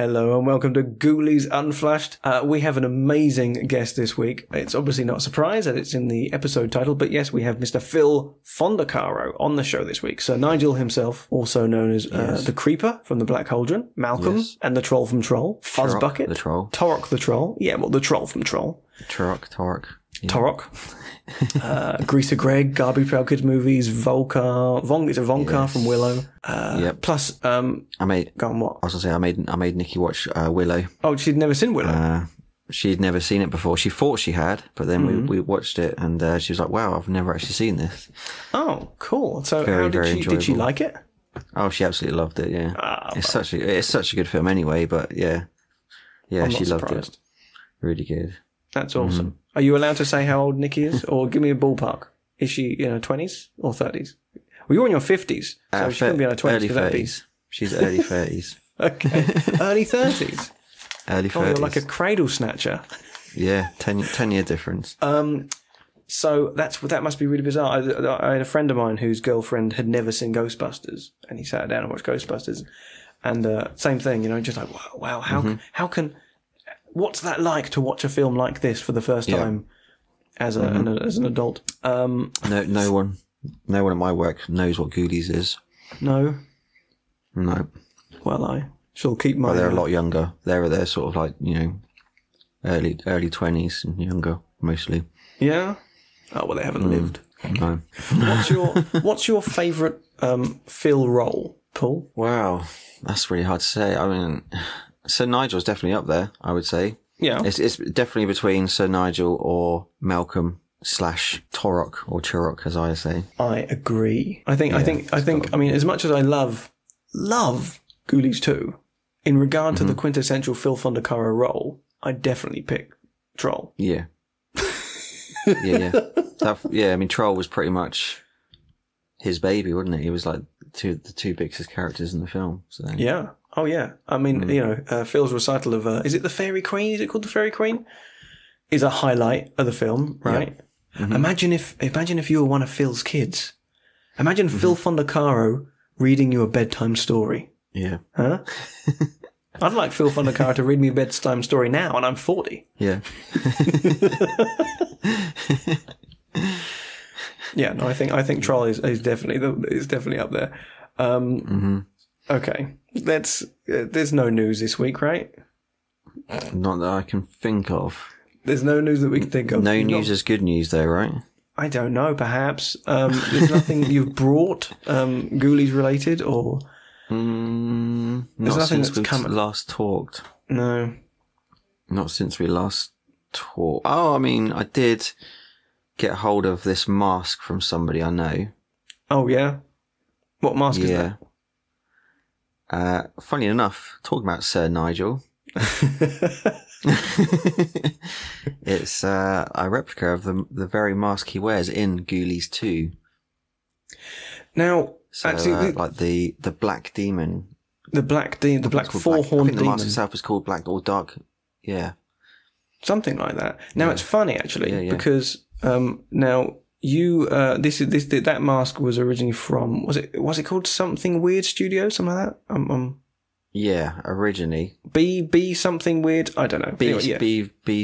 Hello and welcome to Ghoulies Unflushed. We have an amazing guest this week. It's obviously not a surprise that it's in the episode title, but yes, we have Mr. Phil Fondacaro on the show this week. Sir Nigel himself, also known as the Creeper from the Black Cauldron, Malcolm and the Troll from Troll, Fuzzbucket, the Troll, Torok the Troll, the Troll from Troll, Torok. Yeah. Torok, Greaser Greg, Garbage Pail Kids movies, Vohnkar, Vohnkar from Willow. Yep. Plus, I made. Go on, what? I was gonna say I made Nikki watch Willow. Oh, she'd never seen Willow. She'd never seen it before. She thought she had, but then we watched it, and she was like, "Wow, I've never actually seen this." Oh, cool! So, did she like it? Oh, she absolutely loved it. Yeah, it's such a good film anyway. But yeah, she loved it. Really good. That's awesome. Mm-hmm. Are you allowed to say how old Nikki is? Or give me a ballpark. Is she in her 20s or 30s? Well, you're in your 50s, so she couldn't be in her 20s. Early 30s. She's early 30s. Okay. Early 30s? Early 30s. Oh, you're like a cradle snatcher. Yeah, 10-year difference. So that must be really bizarre. I had a friend of mine whose girlfriend had never seen Ghostbusters, and he sat down and watched Ghostbusters. And same thing, just like, wow, how can... What's that like to watch a film like this for the first time as an adult? No one at my work knows what Ghoulies is. No. Well, I shall keep my. But they're a lot younger. They're sort of like early 20s and younger mostly. Yeah. Oh well, they haven't lived. No. What's your favourite Phil role, Paul? Wow, that's really hard to say. I mean. Sir Nigel's definitely up there, I would say. Yeah. It's definitely between Sir Nigel or Malcolm / Torok or Turok, as I say. I agree. I think. I mean, as much as I love Ghoulies 2, in regard to the quintessential Phil Fondacaro role, I'd definitely pick Troll. Yeah. Yeah. I mean, Troll was pretty much his baby, wasn't it? He was like the two biggest characters in the film. So. Yeah. Oh, yeah. I mean, Phil's recital of... is it the Fairy Queen? Is it called the Fairy Queen? Is a highlight of the film, right? Yeah. Mm-hmm. Imagine if you were one of Phil's kids. Imagine Phil Fondacaro reading you a bedtime story. Yeah. Huh? I'd like Phil Fondacaro to read me a bedtime story now, and I'm 40. Yeah. Yeah, no, I think Troll is definitely up there. Okay, there's no news this week, right? Not that I can think of. There's no news that we can think of. No news is good news, though, right? I don't know, perhaps. There's nothing you've brought Ghoulies related, or... there's nothing since that's come last talked. No. Not since we last talked. Oh, I mean, I did get hold of this mask from somebody I know. Oh, yeah? What mask is that? Funny enough, talking about Sir Nigel, it's a replica of the very mask he wears in Ghoulies 2. Now, so, actually, like the black demon, the black four-horned demon. The mask itself is called Black or Dark, something like that. Now it's funny actually because now. You that mask was originally from was it called Something Weird Studios, something like that? Originally B something weird, I don't know. B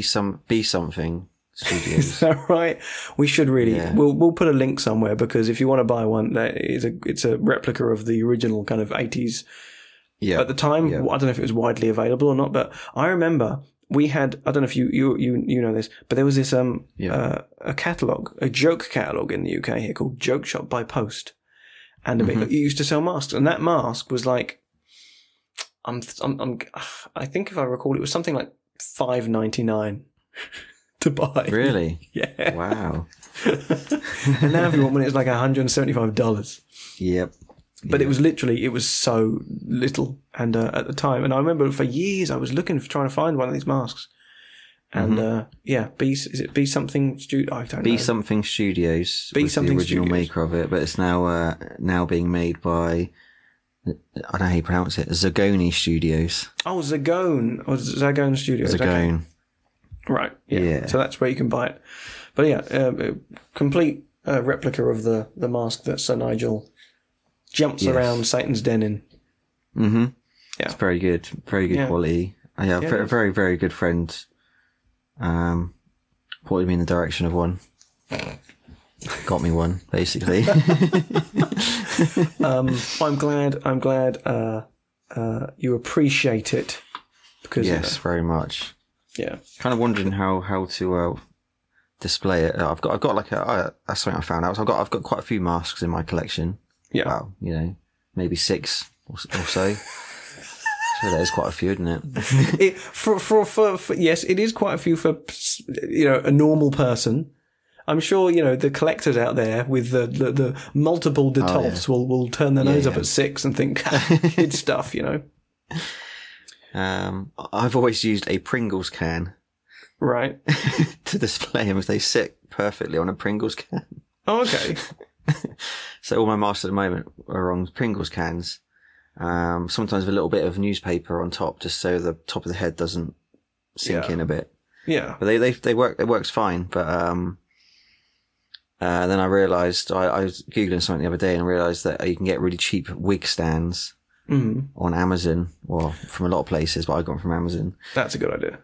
something Studios. Is that right? We should we'll put a link somewhere, because if you want to buy one, that is it's a replica of the original kind of 80s. Yeah. At the time, I don't know if it was widely available or not, but I remember we had, I don't know if you know this, but there was this a catalogue, a joke catalogue in the UK here called Joke Shop by Post, and it used to sell masks, and that mask was like, I think if I recall, it was something like $5.99 to buy. Really? Yeah. Wow. And now if you want one, it's like $175. Yep. But it was so little, and at the time, and I remember for years I was trying to find one of these masks, and B something studio, I don't know. B something Studios. B something Studios, the original maker of it, but it's now being made by, I don't know how you pronounce it, Zagone Studios. Oh, Zagone Studios. Zagone. Okay. Right. Yeah. So that's where you can buy it, but complete replica of the mask that Sir Nigel jumps around Satan's Den in. Mm-hmm. It's very good quality. A very, very good friend pointed me in the direction of one. Got me one, basically. I'm glad you appreciate it. Because very much. Yeah. Kind of wondering how to display it. I've got like a that's something I found out. So I've got quite a few masks in my collection. Yeah. About, maybe six or so. So that is quite a few, isn't it? for yes, it is quite a few for a normal person. I'm sure the collectors out there with the multiple detolfs will turn their nose up at six and think kid stuff, I've always used a Pringles can, right, to display them as they sit perfectly on a Pringles can. Oh, okay. So all my masks at the moment are on Pringles cans. Sometimes with a little bit of newspaper on top, just so the top of the head doesn't sink in a bit. Yeah, but they work. It works fine. But then I realised I was googling something the other day and realised that you can get really cheap wig stands on Amazon, well, from a lot of places, but I got them from Amazon. That's a good idea.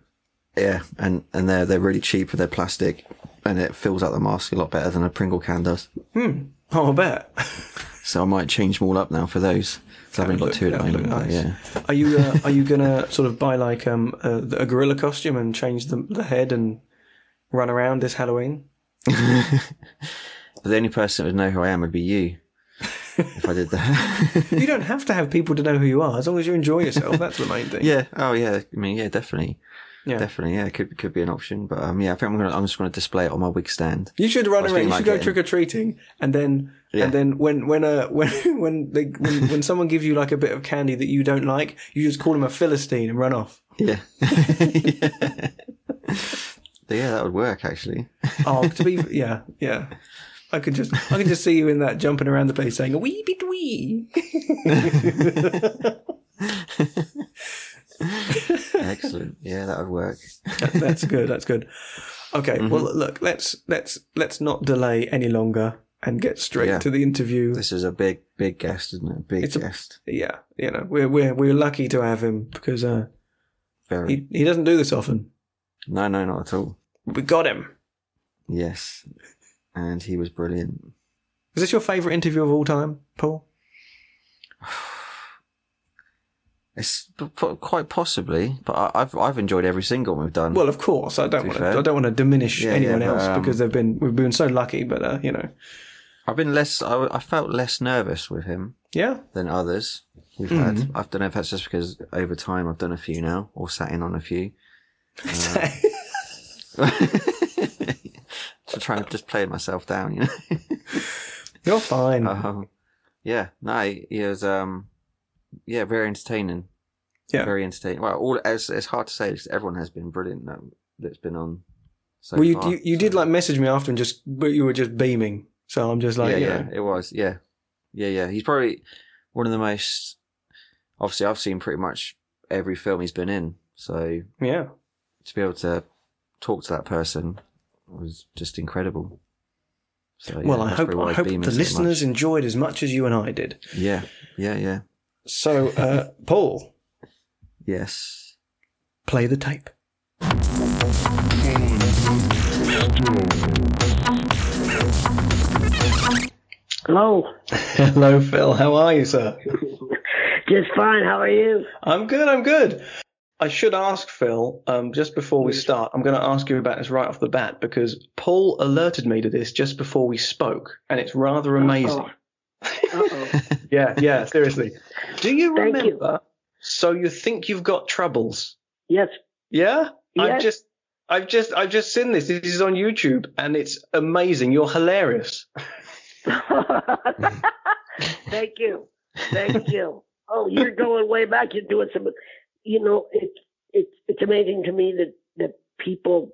Yeah, and they're really cheap and they're plastic, and it fills out the mask a lot better than a Pringle can does. Oh, I bet. So I might change them all up now for those. I haven't got two at the moment. Nice. Are you gonna sort of buy like a gorilla costume and change the head and run around this Halloween? But the only person that would know who I am would be you if I did that. You don't have to have people to know who you are, as long as you enjoy yourself. That's the main thing. Yeah. Oh yeah. I mean, yeah, definitely. Yeah. Definitely. Yeah. It could be an option, but I think I'm just gonna display it on my wig stand. You should run around. You should go trick or treating, and then. Yeah. And then when someone gives you like a bit of candy that you don't like, you just call them a Philistine and run off. Yeah. Yeah, that would work actually. Yeah. I could just see you in that jumping around the place saying a wee bit wee. Excellent. Yeah, that would work. That's good. Okay, well look, let's not delay any longer. And get straight to the interview. This is a big, big guest, isn't it? Big guest. Yeah, we're lucky to have him because he doesn't do this often. No, not at all. We got him. Yes, and he was brilliant. Is this your favourite interview of all time, Paul? It's quite possibly, but I've enjoyed every single one we've done. Well, of course, I don't want to diminish anyone else because we've been so lucky. But I felt less nervous with him than others we've had. I don't know if that's just because over time I've done a few now or sat in on a few. So trying to just play myself down, You're fine. He was very entertaining. Yeah, very entertaining. Well, it's hard to say because everyone has been brilliant that's been on. So well, you did like message me after and you were just beaming. So I'm just like, it was, yeah. He's probably one of the most. Obviously, I've seen pretty much every film he's been in. So yeah, to be able to talk to that person was just incredible. So, I hope the listeners enjoyed as much as you and I did. Yeah. So, Paul. Yes. Play the tape. Hello. Hello, Phil. How are you, sir? Just fine. How are you? I'm good. I should ask, Phil, just before we start, I'm going to ask you about this right off the bat because Paul alerted me to this just before we spoke, and it's rather amazing. Uh-oh. Yeah, seriously. Do you remember So You Think You've Got Troubles? Yes. Yeah? Yes. I've just seen this. This is on YouTube and it's amazing. You're hilarious. Thank you. Oh, you're going way back. You're doing some it's amazing to me that people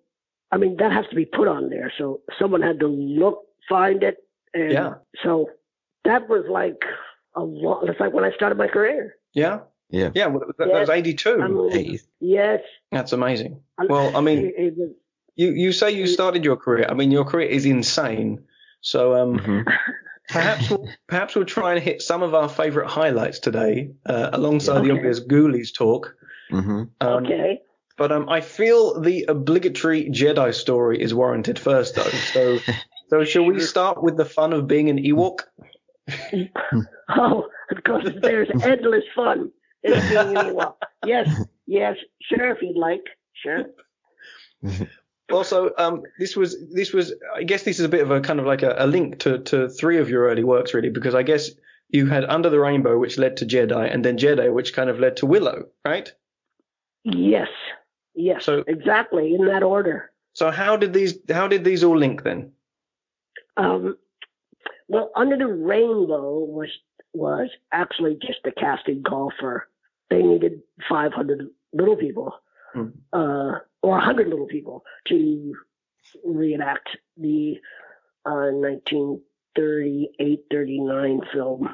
that has to be put on there. So someone had to find it and so that was like a lot. It's like when I started my career. Yeah. Well, that was 82. Yes. That's amazing. Well, you say you started your career. Your career is insane. So Perhaps we'll try and hit some of our favourite highlights today, alongside the obvious Ghoulies talk. Mm-hmm. But I feel the obligatory Jedi story is warranted first, though. So shall we start with the fun of being an Ewok? Oh, of course, there's endless fun in being an Ewok. Yes, sure, if you'd like, sure. Also, this was I guess this is a bit of a kind of like a link to three of your early works, really, because I guess you had Under the Rainbow, which led to Jedi, and then Jedi, which kind of led to Willow, right? Yes, so, exactly, in that order. So how did these all link then? Well, Under the Rainbow was actually just a casting call for, they needed 500 little people. Or 100 little people to reenact the 1938-39 film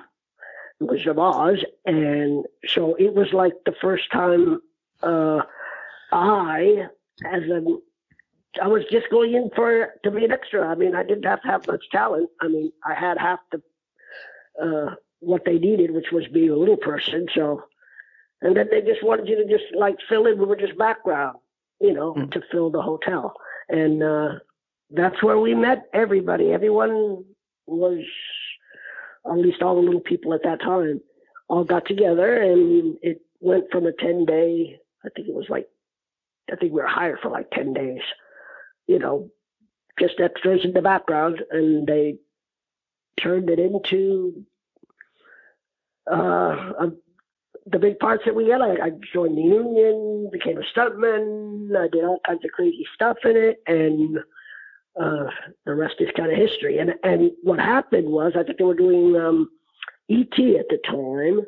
Wizard of Oz. And so it was like the first time I was just going in to be an extra. I mean, I didn't have to have much talent. I mean, I had half the what they needed, which was being a little person. So, and then they just wanted you to just like fill in. We were just background, to fill the hotel. And that's where we met everybody. Everyone was, at least all the little people at that time, all got together, and it went from a 10-day, I think we were hired for like 10 days, just extras in the background, and they turned it into the big parts that we had. I joined the union, became a stuntman. I did all kinds of crazy stuff in it, and the rest is kind of history. And what happened was, I think they were doing E.T. at the time,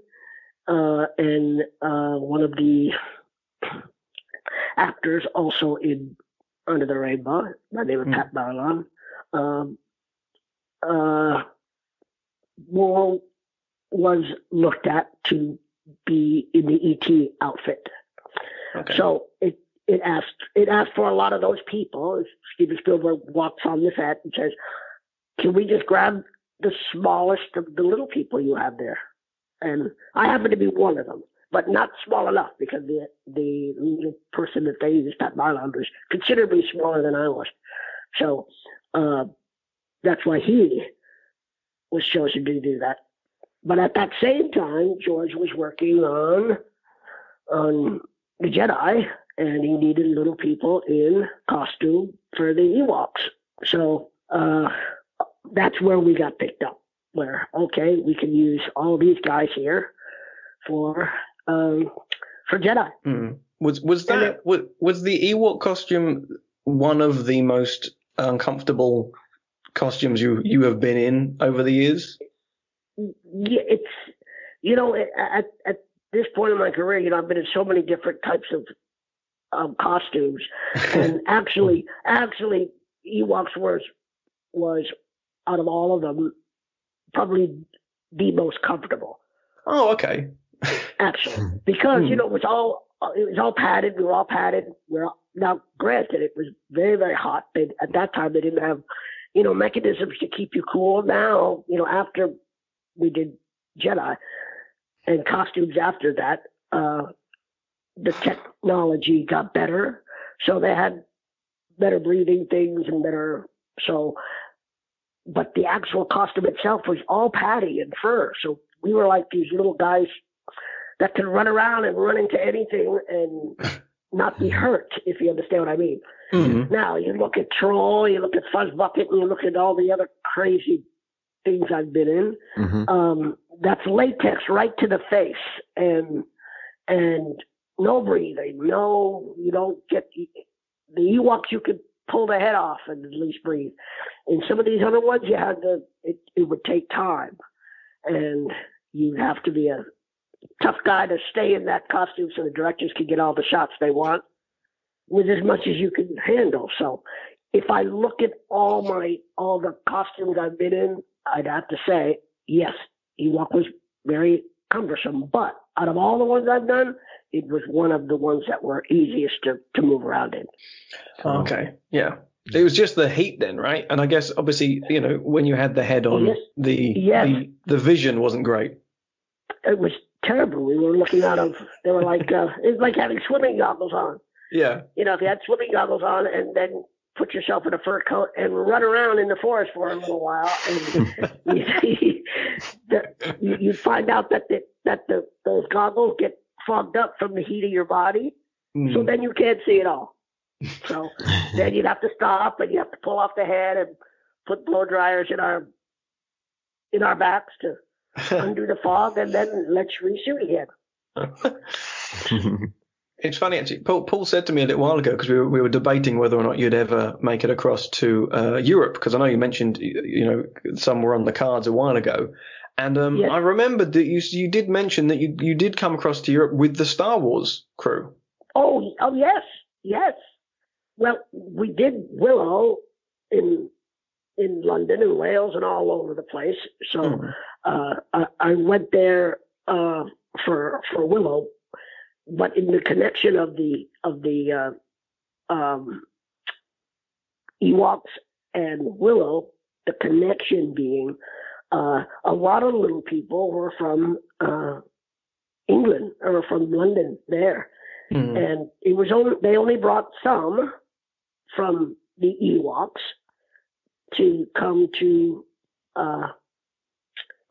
and one of the actors also in Under the Rainbow, my name is Pat Barlon, Moore was looked at to be in the E.T. outfit. Okay. So it asked for a lot of those people. Steven Spielberg walks on the set and says, "Can we just grab the smallest of the little people you have there?" And I happen to be one of them, but not small enough, because the person that they used, Pat Marlon, was considerably smaller than I was. So that's why he was chosen to do that. But at that same time, George was working on the Jedi, and he needed little people in costume for the Ewoks. So that's where we got picked up, where, okay, we can use all these guys here for Jedi. Mm. Was the Ewok costume one of the most uncomfortable costumes you have been in over the years? Yeah, it's, at this point in my career, I've been in so many different types of costumes, and actually Ewoks was out of all of them probably the most comfortable. Oh, okay. Actually, because it was all padded. We were all padded. Now, granted, it was very, very hot. At that time, they didn't have mechanisms to keep you cool. Now, after we did Jedi and costumes after that, the technology got better. So they had better breathing things and better. So, but the actual costume itself was all padding and fur. So we were like these little guys that can run around and run into anything and not be hurt, if you understand what I mean. Mm-hmm. Now, you look at Troll, you look at Fuzzbucket, and you look at all the other crazy things I've been in. Mm-hmm. That's latex right to the face, and no breathing, you don't get the Ewoks. You could pull the head off and at least breathe. In some of these other ones, you had to. It would take time, and you have to be a tough guy to stay in that costume so the directors can get all the shots they want with as much as you can handle. So, if I look at all the costumes I've been in, I'd have to say, yes, Ewok was very cumbersome. But out of all the ones I've done, it was one of the ones that were easiest to move around in. Okay, yeah. It was just the heat then, right? And I guess obviously, you know, when you had the head on, the vision wasn't great. It was terrible. We were looking out of, they were like, it's like having swimming goggles on. Yeah. You know, if you had swimming goggles on and then put yourself in a fur coat and run around in the forest for a little while, and you find out that those goggles get fogged up from the heat of your body, so then you can't see it all. So then you'd have to stop and you have to pull off the head and put blow dryers in our backs to undo the fog, and then let's reshoot again. It's funny actually. Paul said to me a little while ago, because we were debating whether or not you'd ever make it across to Europe, because I know you mentioned, you know, some were on the cards a while ago, and yes. I remembered that you did mention that you did come across to Europe with the Star Wars crew. Oh yes. Well, we did Willow in London and Wales and all over the place. So I went there for Willow. But in the connection of the Ewoks and Willow, the connection being a lot of little people were from England or from London there, and it was they only brought some from the Ewoks to come to. I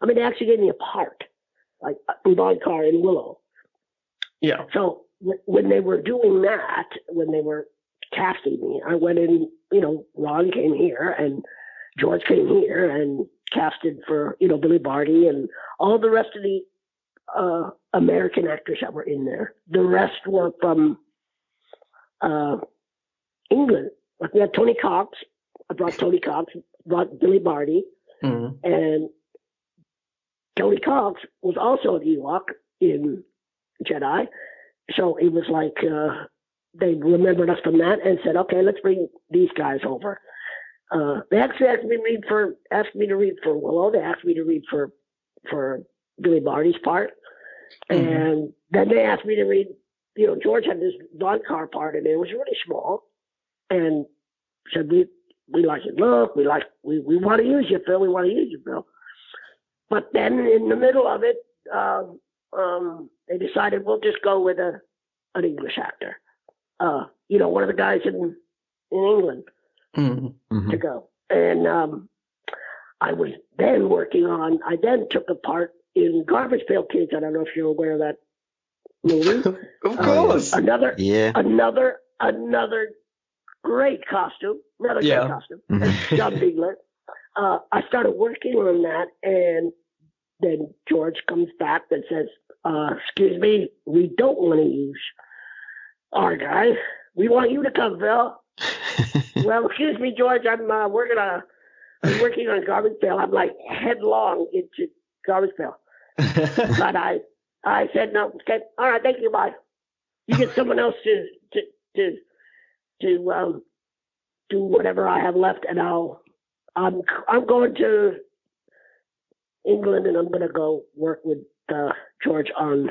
mean, they actually gave me a part like Vohnkar and Willow. Yeah. So when they were doing that, when they were casting me, I went in, you know, Ron came here and George came here and casted for, you know, Billy Barty and all the rest of the American actors that were in there. The rest were from England. Like we had Tony Cox. I brought Tony Cox, brought Billy Barty, and Tony Cox was also an Ewok in Jedi, so it was like they remembered us from that and said, okay, let's bring these guys over. They actually asked me to read for Willow. They asked me to read for Billy Barty's part, and then they asked me to read, you know, George had this Vohnkar part in it. It was really small, and said we like it. Look, we want to use you, Phil. We want to use you, Phil. But then in the middle of it, they decided we'll just go with an English actor, you know, one of the guys in England to go. And I was then working on. I then took a part in Garbage Pail Kids. I don't know if you're aware of that movie. Of course, another great costume. Great costume. John Buechler. I started working on that, and then George comes back and says, excuse me, we don't want to use our guy. We want you to come, Phil. Well, excuse me, George, I'm working on Garbage Pail. I'm like headlong into Garbage Pail. But I said, no, okay, all right, thank you, bye. You get someone else to do whatever I have left, and I'm going to England, and I'm going to go work with George on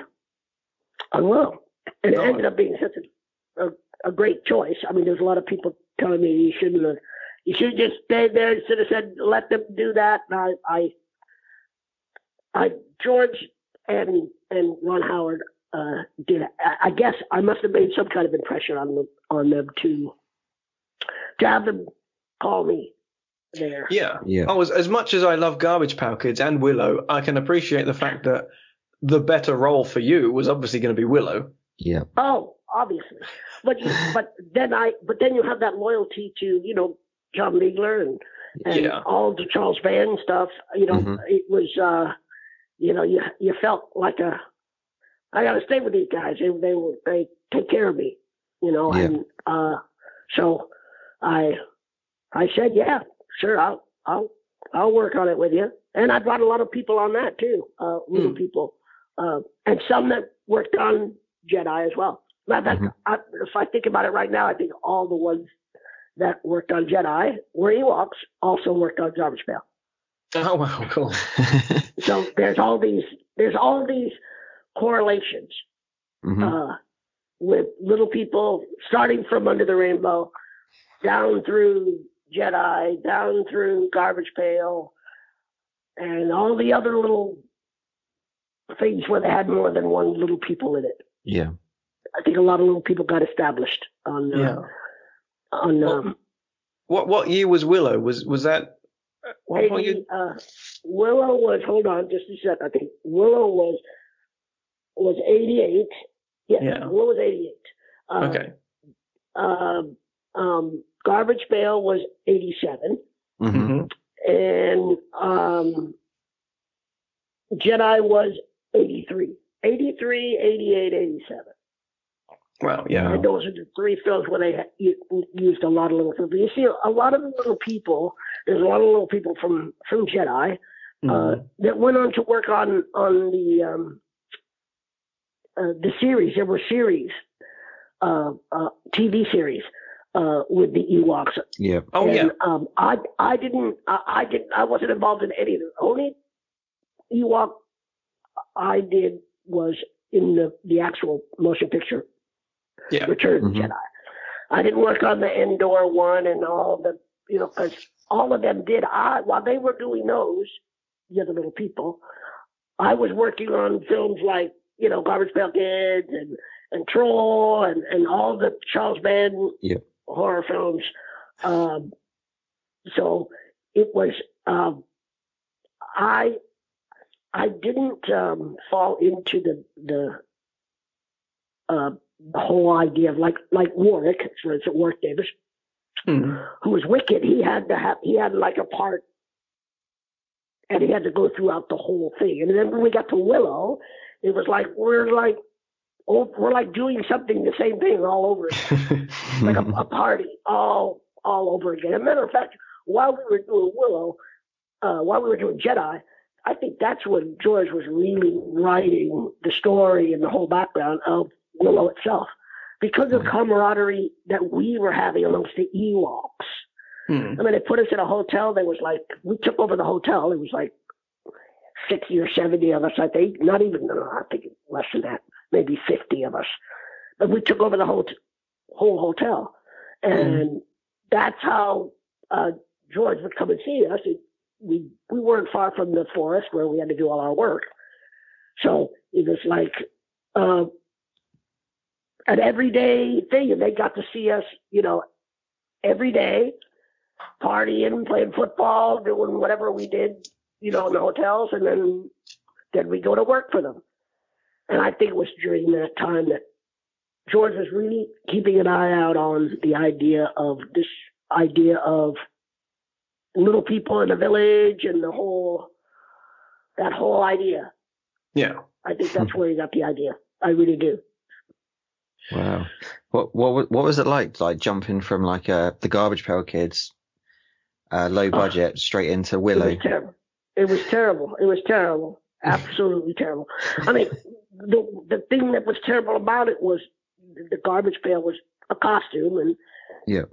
Willow. And it ended up being such a great choice. I mean, there's a lot of people telling me you should just stay there instead of said let them do that. And I George and Ron Howard did. I guess I must have made some kind of impression on them to have them call me. There. Yeah. Oh, as much as I love Garbage Pail Kids and Willow, I can appreciate the fact that the better role for you was obviously going to be Willow. Yeah. Oh, obviously. But then you have that loyalty to, you know, John Buechler and all the Charles Band stuff. You know, it was you know, you felt like I got to stay with these guys. They take care of me. You know, and so I said, yeah. Sure, I'll work on it with you. And I brought a lot of people on that too, little people, and some that worked on Jedi as well. Matter of fact, if I think about it right now, I think all the ones that worked on Jedi were Ewoks, also worked on Garbage Pail. Oh wow, cool. So there's all these correlations with little people starting from Under the Rainbow. down through Jedi, down through Garbage Pail, and all the other little things where they had more than one little people in it. Yeah. I think a lot of little people got established on. What year was Willow? Was that? Willow was. Hold on, just a sec. I think Willow was 88. Yeah. Willow was 88. Okay. Garbage Pail was 87. Mm-hmm. And Jedi was 83, 88, 87. Wow, yeah. And those are the three films where they used a lot of little people. You see a lot of little people. There's a lot of little people from Jedi that went on to work on the series. There were series, TV series with the Ewoks. Yeah. Oh, and, yeah. I wasn't involved in any of them. Only Ewok I did was in the actual motion picture. Yeah. Return of the Jedi. I didn't work on the Endor one and all the, because all of them did. While they were doing those, the other little people, I was working on films like, Garbage Pail Kids and Troll and all the Charles Band horror films. So it was, I didn't fall into the whole idea of like Warwick, for instance, Warwick Davis, who was Wicket. He had like a part, and he had to go throughout the whole thing. And then when we got to Willow, it was like we're doing something, the same thing all over again, like a party all over again. As a matter of fact, while we were doing Willow, while we were doing Jedi, I think that's when George was really writing the story and the whole background of Willow itself, because of camaraderie that we were having amongst the Ewoks. I mean, they put us in a hotel. There was like, we took over the hotel. It was like 60 or 70 of us, I think. Not even, I think less than that, maybe 50 of us. But we took over the whole hotel. And that's how George would come and see us. We weren't far from the forest where we had to do all our work. So it was like, an everyday thing, and they got to see us, every day, partying, playing football, doing whatever we did, in the hotels, and then we go to work for them. And I think it was during that time that George was really keeping an eye out on this idea of little people in the village and that whole idea. Yeah. I think that's where he got the idea. I really do. Wow, what was it like jumping from the Garbage Pail Kids, low budget, straight into Willow? It was terrible, absolutely terrible. I mean, the thing that was terrible about it was the Garbage Pail was a costume, and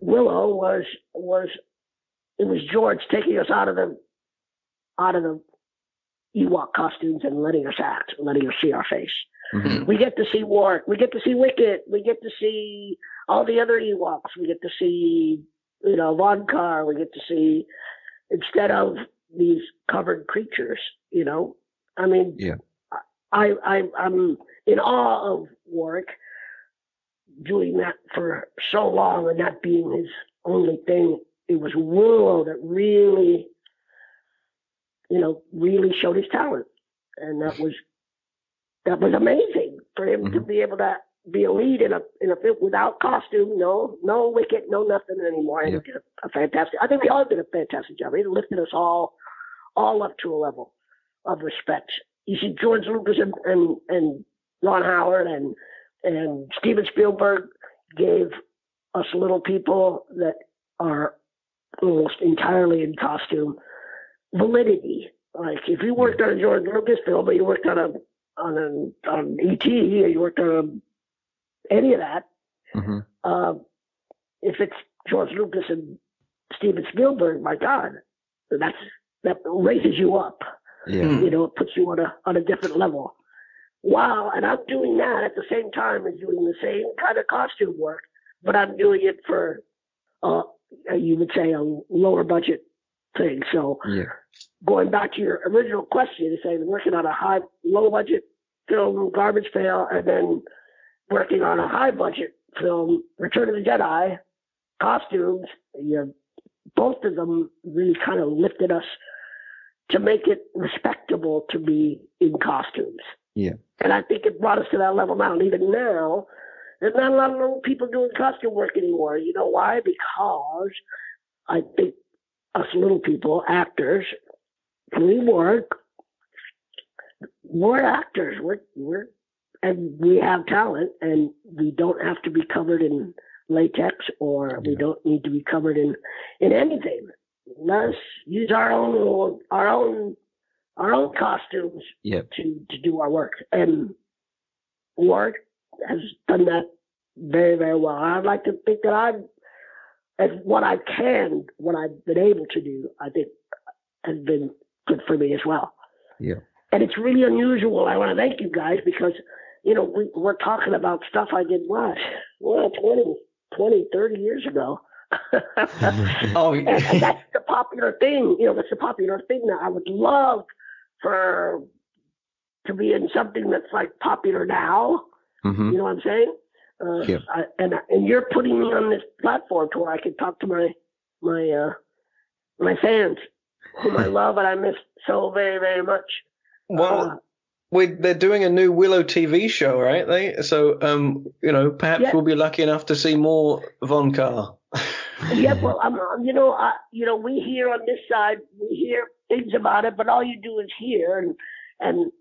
Willow was George taking us out of the Ewok costumes and letting us act, letting us see our face. Mm-hmm. We get to see Warwick. We get to see Wicket. We get to see all the other Ewoks. We get to see, Vohnkar. We get to see, instead of these covered creatures, I mean, I'm in awe of Warwick doing that for so long and that being his only thing. It was Willow that really, really showed his talent. And that was amazing for him to be able to be a lead in a film without costume, no Wicket, no nothing anymore. And he did a fantastic. I think we all did a fantastic job. He lifted us all up to a level of respect. You see, George Lucas and Ron Howard and Steven Spielberg gave us little people that are almost entirely in costume validity. Like if you worked on a George Lucas film, but you worked on ET, or you worked on any of that. Mm-hmm. If it's George Lucas and Steven Spielberg, my God, that raises you up. Yeah. It puts you on a different level. Wow! And I'm doing that at the same time as doing the same kind of costume work, but I'm doing it for you would say, a lower budget thing. So going back to your original question, saying working on a low budget film, Garbage Pail, and then working on a high budget film, Return of the Jedi, costumes, both of them really kind of lifted us to make it respectable to be in costumes. Yeah. And I think it brought us to that level now. And even now, there's not a lot of people doing costume work anymore. You know why? Because I think us little people, actors, we work. We're actors. We're and we have talent, and we don't have to be covered in latex, or we don't need to be covered in anything. Let's use our own costumes to do our work. And Ward has done that very, very well. I'd like to think that what I've been able to do, I think has been good for me as well. Yeah. And it's really unusual. I want to thank you guys because, we're talking about stuff I did last, 20, 30 years ago. and that's the popular thing. That's the popular thing that I would love to be in something that's like popular now. Mm-hmm. You know what I'm saying? And you're putting me on this platform to where I can talk to my fans, whom I love and I miss so very, very much. Well, they're doing a new Willow TV show, right? Perhaps we'll be lucky enough to see more Vohnkar. We hear on this side, we hear things about it, but all you do is hear, and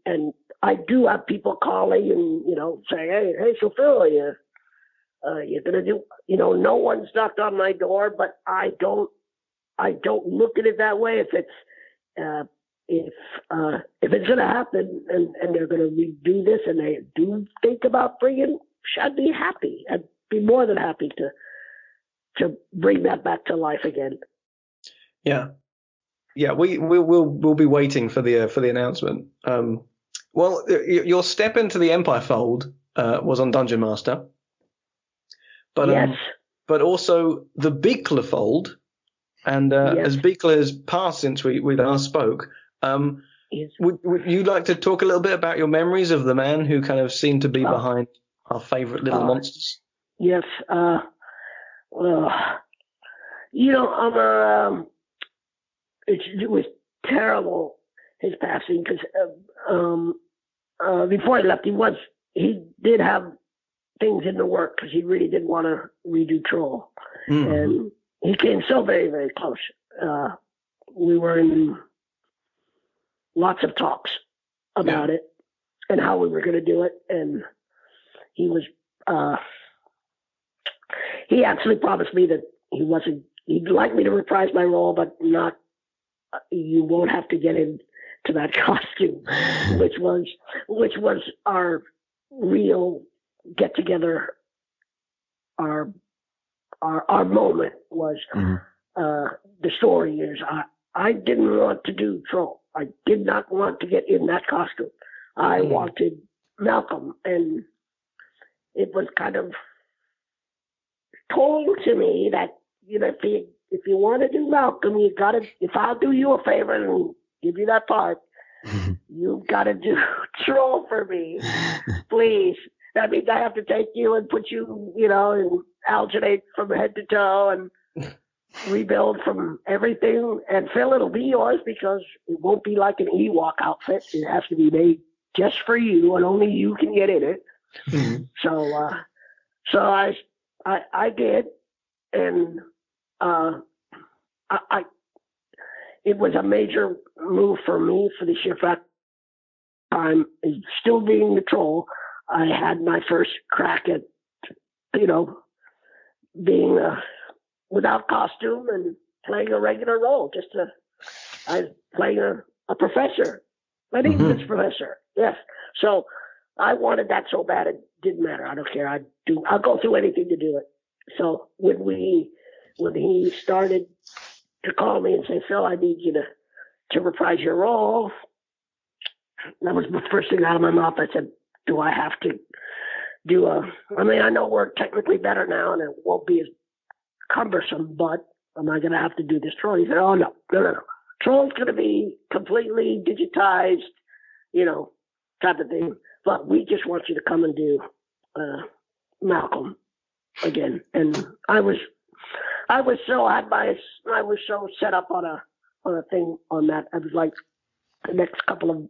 I do have people calling and saying, hey, so Phil, you're gonna do, no one's knocked on my door, but I don't look at it that way. If it's if it's gonna happen and they're gonna redo this and they do think about bringing, I'd be happy. I'd be more than happy to bring that back to life again. Yeah. Yeah, we'll be waiting for the announcement. Well, your step into the Empire fold was on Dungeon Master. But but also the Buechler fold, and as Buechler has passed since we last spoke, would you like to talk a little bit about your memories of the man who kind of seemed to be behind our favorite little monsters? Yes. It was terrible, his passing, because before he left, he did have things in the work because he really did want to redo Troll, and he came so very, very close. We were in lots of talks about it and how we were going to do it, and he was. He actually promised me that he'd like me to reprise my role, but not. You won't have to get into that costume, which was our real get together. Our moment was the story is I didn't want to do Troll. I did not want to get in that costume. I wanted Malcolm, and it was kind of told to me that if you want to do Malcolm, you gotta. If I'll do you a favor and give you that part, you've got to do Troll for me, please. That means I have to take you and put you, and alginate from head to toe and rebuild from everything. And Phil, it'll be yours because it won't be like an Ewok outfit. It has to be made just for you, and only you can get in it. Mm-hmm. So I did, and it was a major move for me for the sheer fact time still being the Troll. I had my first crack at, being without costume and playing a regular role. I was playing a professor, an English professor. Yes. So I wanted that so bad. It didn't matter. I don't care. I'll go through anything to do it. So when he started to call me and say, Phil, I need you to reprise your role. That was the first thing out of my mouth. I said, do I have to do I know we're technically better now and it won't be as cumbersome, but am I going to have to do this Troll? He said, oh, no. Troll's going to be completely digitized, type of thing. But we just want you to come and do Malcolm again. And I was so set up on a thing on that. I was like, the next couple of,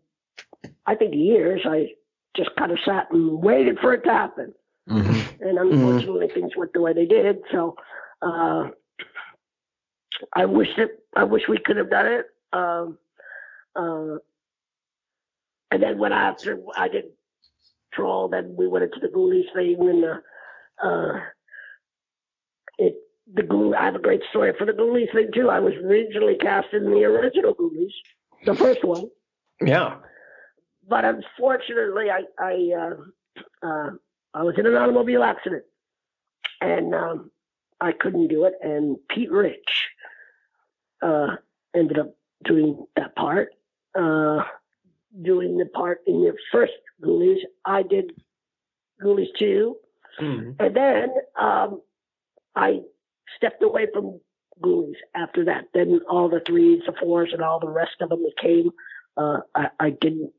I think, years, I just kind of sat and waited for it to happen. Mm-hmm. And unfortunately, things went the way they did. So I wish we could have done it. And then when I did Troll, then we went into the Ghoulies thing, and I have a great story for the Ghoulies thing too. I was originally cast in the original Ghoulies, the first one. Yeah. But unfortunately, I was in an automobile accident, and I couldn't do it. And Pete Rich ended up doing that part. Doing the part in the first Ghoulies, I did Ghoulies 2, and then I stepped away from Ghoulies after that. Then all the 3s, the 4s, and all the rest of them that came, I didn't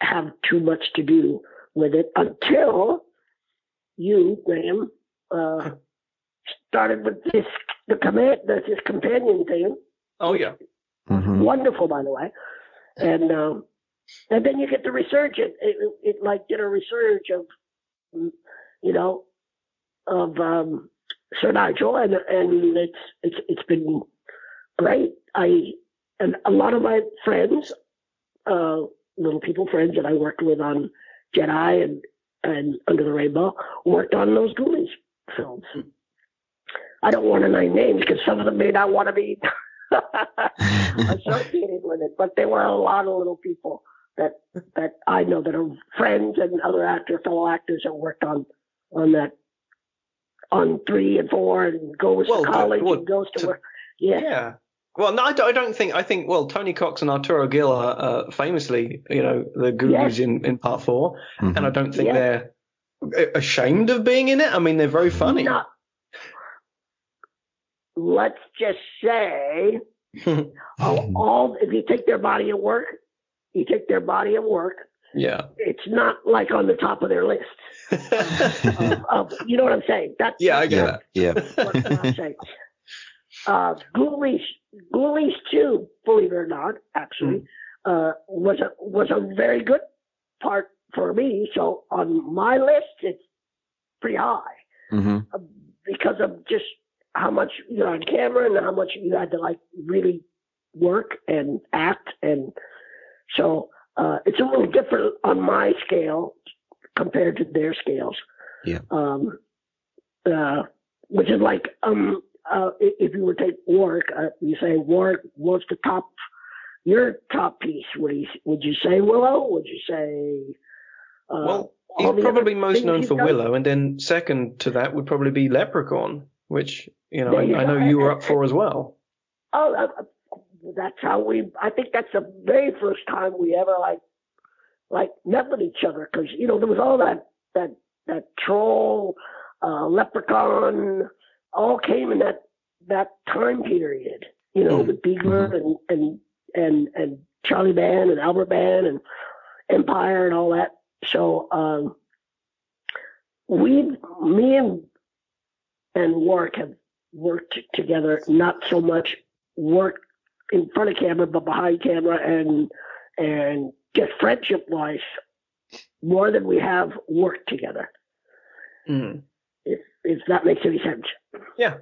have too much to do with it until you, Graham, started with this companion thing. Oh yeah, wonderful, by the way, and then you get the resurgence. It like did a resurge of, Sir Nigel, and it's been great. And a lot of my friends, little people friends that I worked with on Jedi and Under the Rainbow, worked on those Ghoulies films. I don't want to name names because some of them may not want to be associated with it, but there were a lot of little people that I know that are friends and other fellow actors that worked on that, on 3 and 4, and goes to college and goes to work. Yeah. Well, no, I think. Well, Tony Cox and Arturo Gil are famously, the Ghoulies in Part 4, and I don't think they're ashamed of being in it. I mean, they're very funny. No. Let's just say, if you take their body of work, yeah, it's not like on the top of their list. You know what I'm saying? I get that. Yeah. What I'm saying. Ghoulies 2, believe it or not, actually, was a very good part for me. So on my list, it's pretty high because of just how much you're on camera and how much you had to really work and act. And so it's a little different on my scale compared to their scales. Yeah. Which is like, if you would take Warwick, you say Warwick was your top piece. Would you say Willow? Would you say? Well, he's probably most known for Willow, and then second to that would probably be Leprechaun, which I know you were up for as well. Oh, that's how we. I think that's the very first time we ever like met with each other, because there was all that Troll, Leprechaun. All came in that time period, with Buechler and Charlie Band and Albert Band and Empire and all that. So me and Warwick have worked together, not so much work in front of camera, but behind camera and just friendship wise, more than we have worked together. Mm. If that makes any sense. Yeah.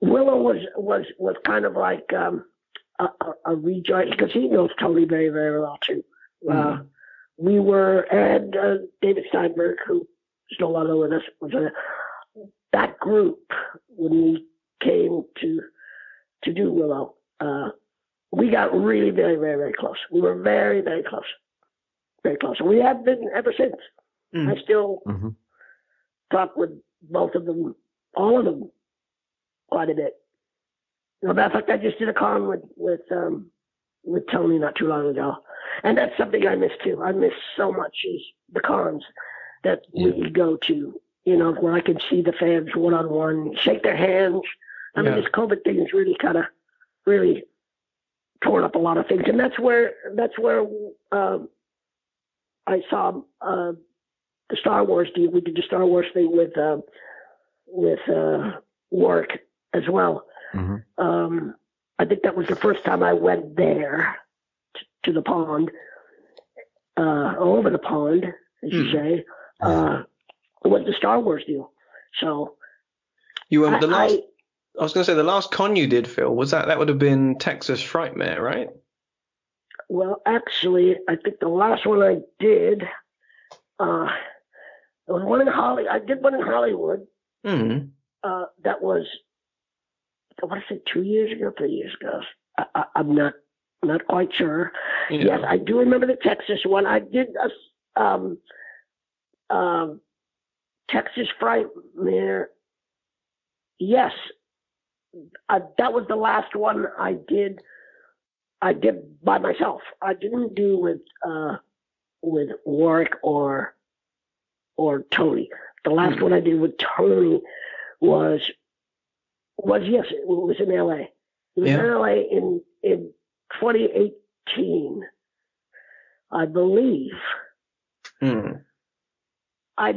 Willow was kind of like a rejoin, because he knows Tony very, very well too. We were, and David Steinberg, who is no longer with us, was that group when we came to do Willow. We got really very, very, very close. We were very, very close, very close. And we have been ever since. Mm. I still talk with both of them, all of them, quite a bit. As a matter of fact, I just did a con with Tony not too long ago, and that's something I miss too. I miss so much is the cons that we go to, you know, where I could see the fans one-on-one, shake their hands. I mean, this COVID thing has really kind of really torn up a lot of things. And that's where I saw the Star Wars deal. We did the Star Wars thing with Warwick as well. Mm-hmm. I think that was the first time I went there to the pond, over the pond, as you say. It was the Star Wars deal. So you were I was going to say the last con you did, Phil, was that would have been Texas Frightmare, right? Well, actually, I think the last one I did, there was one in Hollywood. I did one in Hollywood. Mm-hmm. That was, I want to say 3 years ago. I'm not quite sure. Yeah. Yes, I do remember the Texas one. I did a Texas Frightmare. Yes, that was the last one I did. I did by myself. I didn't do with Warwick or Tony. The last one I did with Tony was in LA. It was in LA in 2018, I believe. Mm. I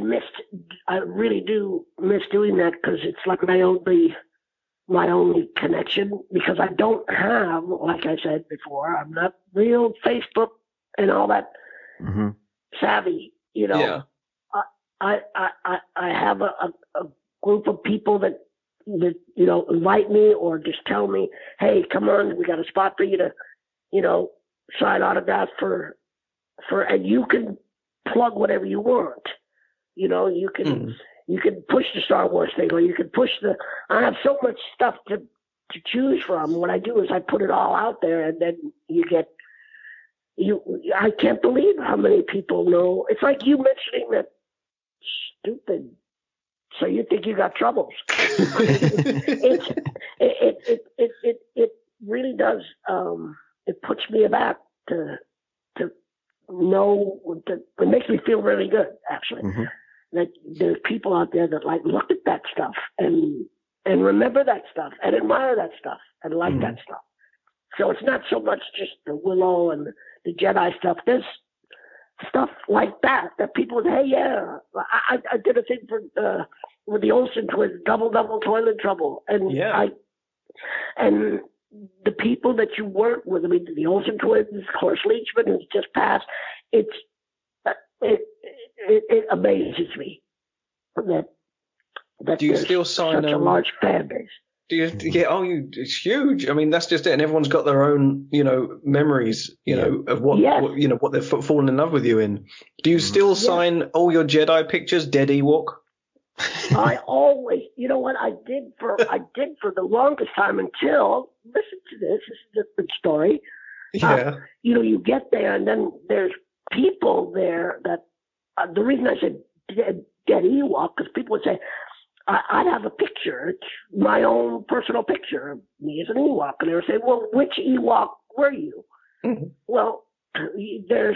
really do miss doing that because it's like my only connection, because I don't have, like I said before, I'm not real Facebook and all that savvy, you know. Yeah. I have a group of people that you know invite me or just tell me, hey, come on, we got a spot for you to, you know, sign autographs for, and you can plug whatever you want. You know, you can push the Star Wars thing, or you can push I have so much stuff to choose from. What I do is I put it all out there, and then I can't believe how many people know. It's like you mentioning that stupid So You Think You Got Troubles. It really does. It puts me back to know. It makes me feel really good, actually. Mm-hmm. That there's people out there that like look at that stuff and remember that stuff and admire that stuff and like that stuff. So it's not so much just the Willow and the Jedi stuff. There's stuff like that people say, hey, yeah, I did a thing for with the Olsen twins, double toilet trouble, and the people that you work with. I mean, the Olsen twins, Horace Leachman, who's just passed. It amazes me that do you still sign such a large fan base. It's huge. I mean, that's just it, and everyone's got their own, you know, memories, you know, of what you know, what they've fallen in love with you in. Do you still sign all your Jedi pictures, Dead Ewok? I always, you know what I did for the longest time until, listen to this. This is a good story. Yeah. You know, you get there, and then there's people there that the reason I said Dead Ewok, because people would say, I have a picture, it's my own personal picture of me as an Ewok. And they would say, well, which Ewok were you? Mm-hmm. Well, there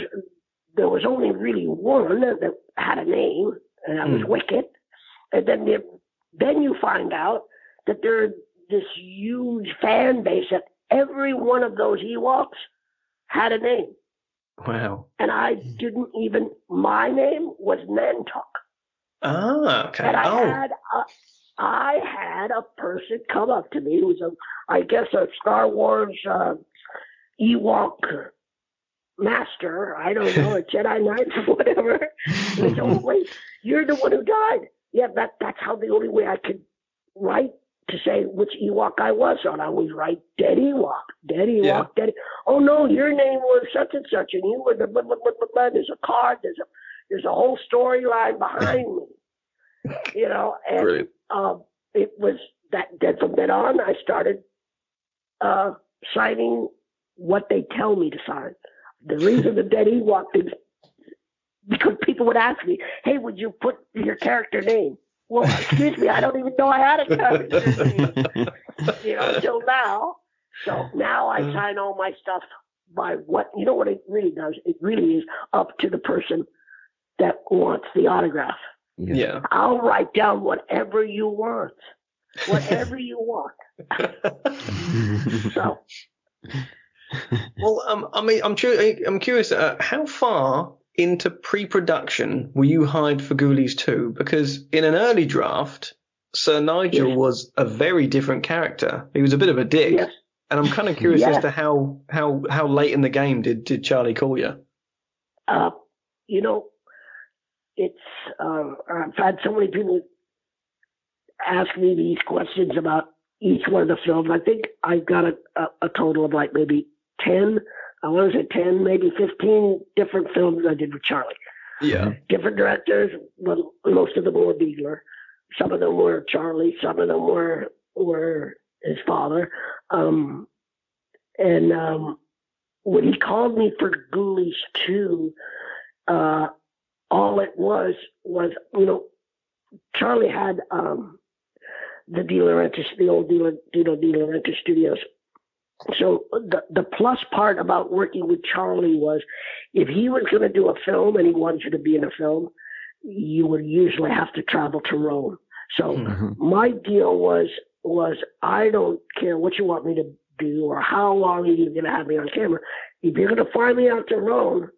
was only really one that had a name, and that was Wicket. And then you find out that there's this huge fan base that every one of those Ewoks had a name. Wow. And I didn't even, my name was Nantok. Oh, okay. And I had a person come up to me who was a Star Wars Ewok master. I don't know, a Jedi Knight or whatever. And said, oh, wait, you're the one who died. Yeah, that's how the only way I could write to say which Ewok I was. So I would write Dead Ewok. Oh no, your name was such and such, and you were the blah, blah, blah, blah, blah. There's a card. There's a whole storyline behind me, you know, and Brilliant. It was that. Then from then on, I started signing what they tell me to sign. The reason the Dead Ewok is because people would ask me, "Hey, would you put your character name?" Well, excuse me, I don't even know I had a character name, you know, until now. So now I sign all my stuff by what, you know what it really does. It really is up to the person that wants the autograph. Yeah. Yeah. I'll write down whatever you want. Whatever you want. So. Well, I'm curious, how far into pre-production were you hired for Ghoulies 2? Because in an early draft, Sir Nigel was a very different character. He was a bit of a dick. Yes. And I'm kind of curious as to how late in the game did Charlie call you? You know, it's I've had so many people ask me these questions about each one of the films. I think I've got a total of like maybe 10. I want to say 10, maybe 15 different films I did with Charlie. Yeah. Different directors, but most of them were Buechler. Some of them were Charlie. Some of them were his father. When he called me for Ghoulies 2, all it was, you know, Charlie had the De Laurentiis, the old Dino De Laurentiis Studios. So the plus part about working with Charlie was, if he was going to do a film and he wanted you to be in a film, you would usually have to travel to Rome. So my deal was I don't care what you want me to do or how long you're going to have me on camera. If you're going to fly me out to Rome,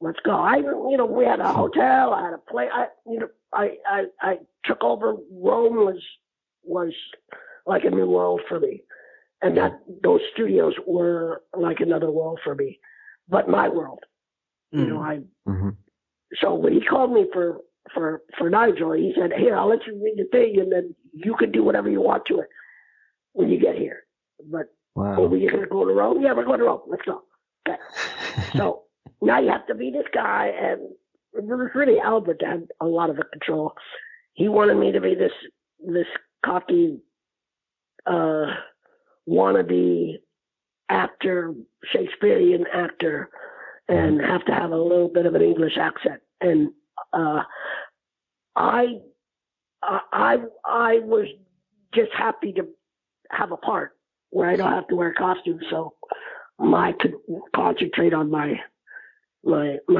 let's go. We had a hotel, I had a plane. I took over. Rome was like a new world for me. And those studios were like another world for me, but my world. You know, so when he called me for Nigel, he said, "Here, I'll let you read the thing, and then you can do whatever you want to it when you get here." But are you going to go to Rome? Yeah, we're going to Rome. Let's go. Okay. So now you have to be this guy, and it was really Albert had a lot of the control. He wanted me to be this cocky. Wannabe actor, Shakespearean actor, and have to have a little bit of an English accent. And I was just happy to have a part where I don't have to wear a costume, so I could concentrate on my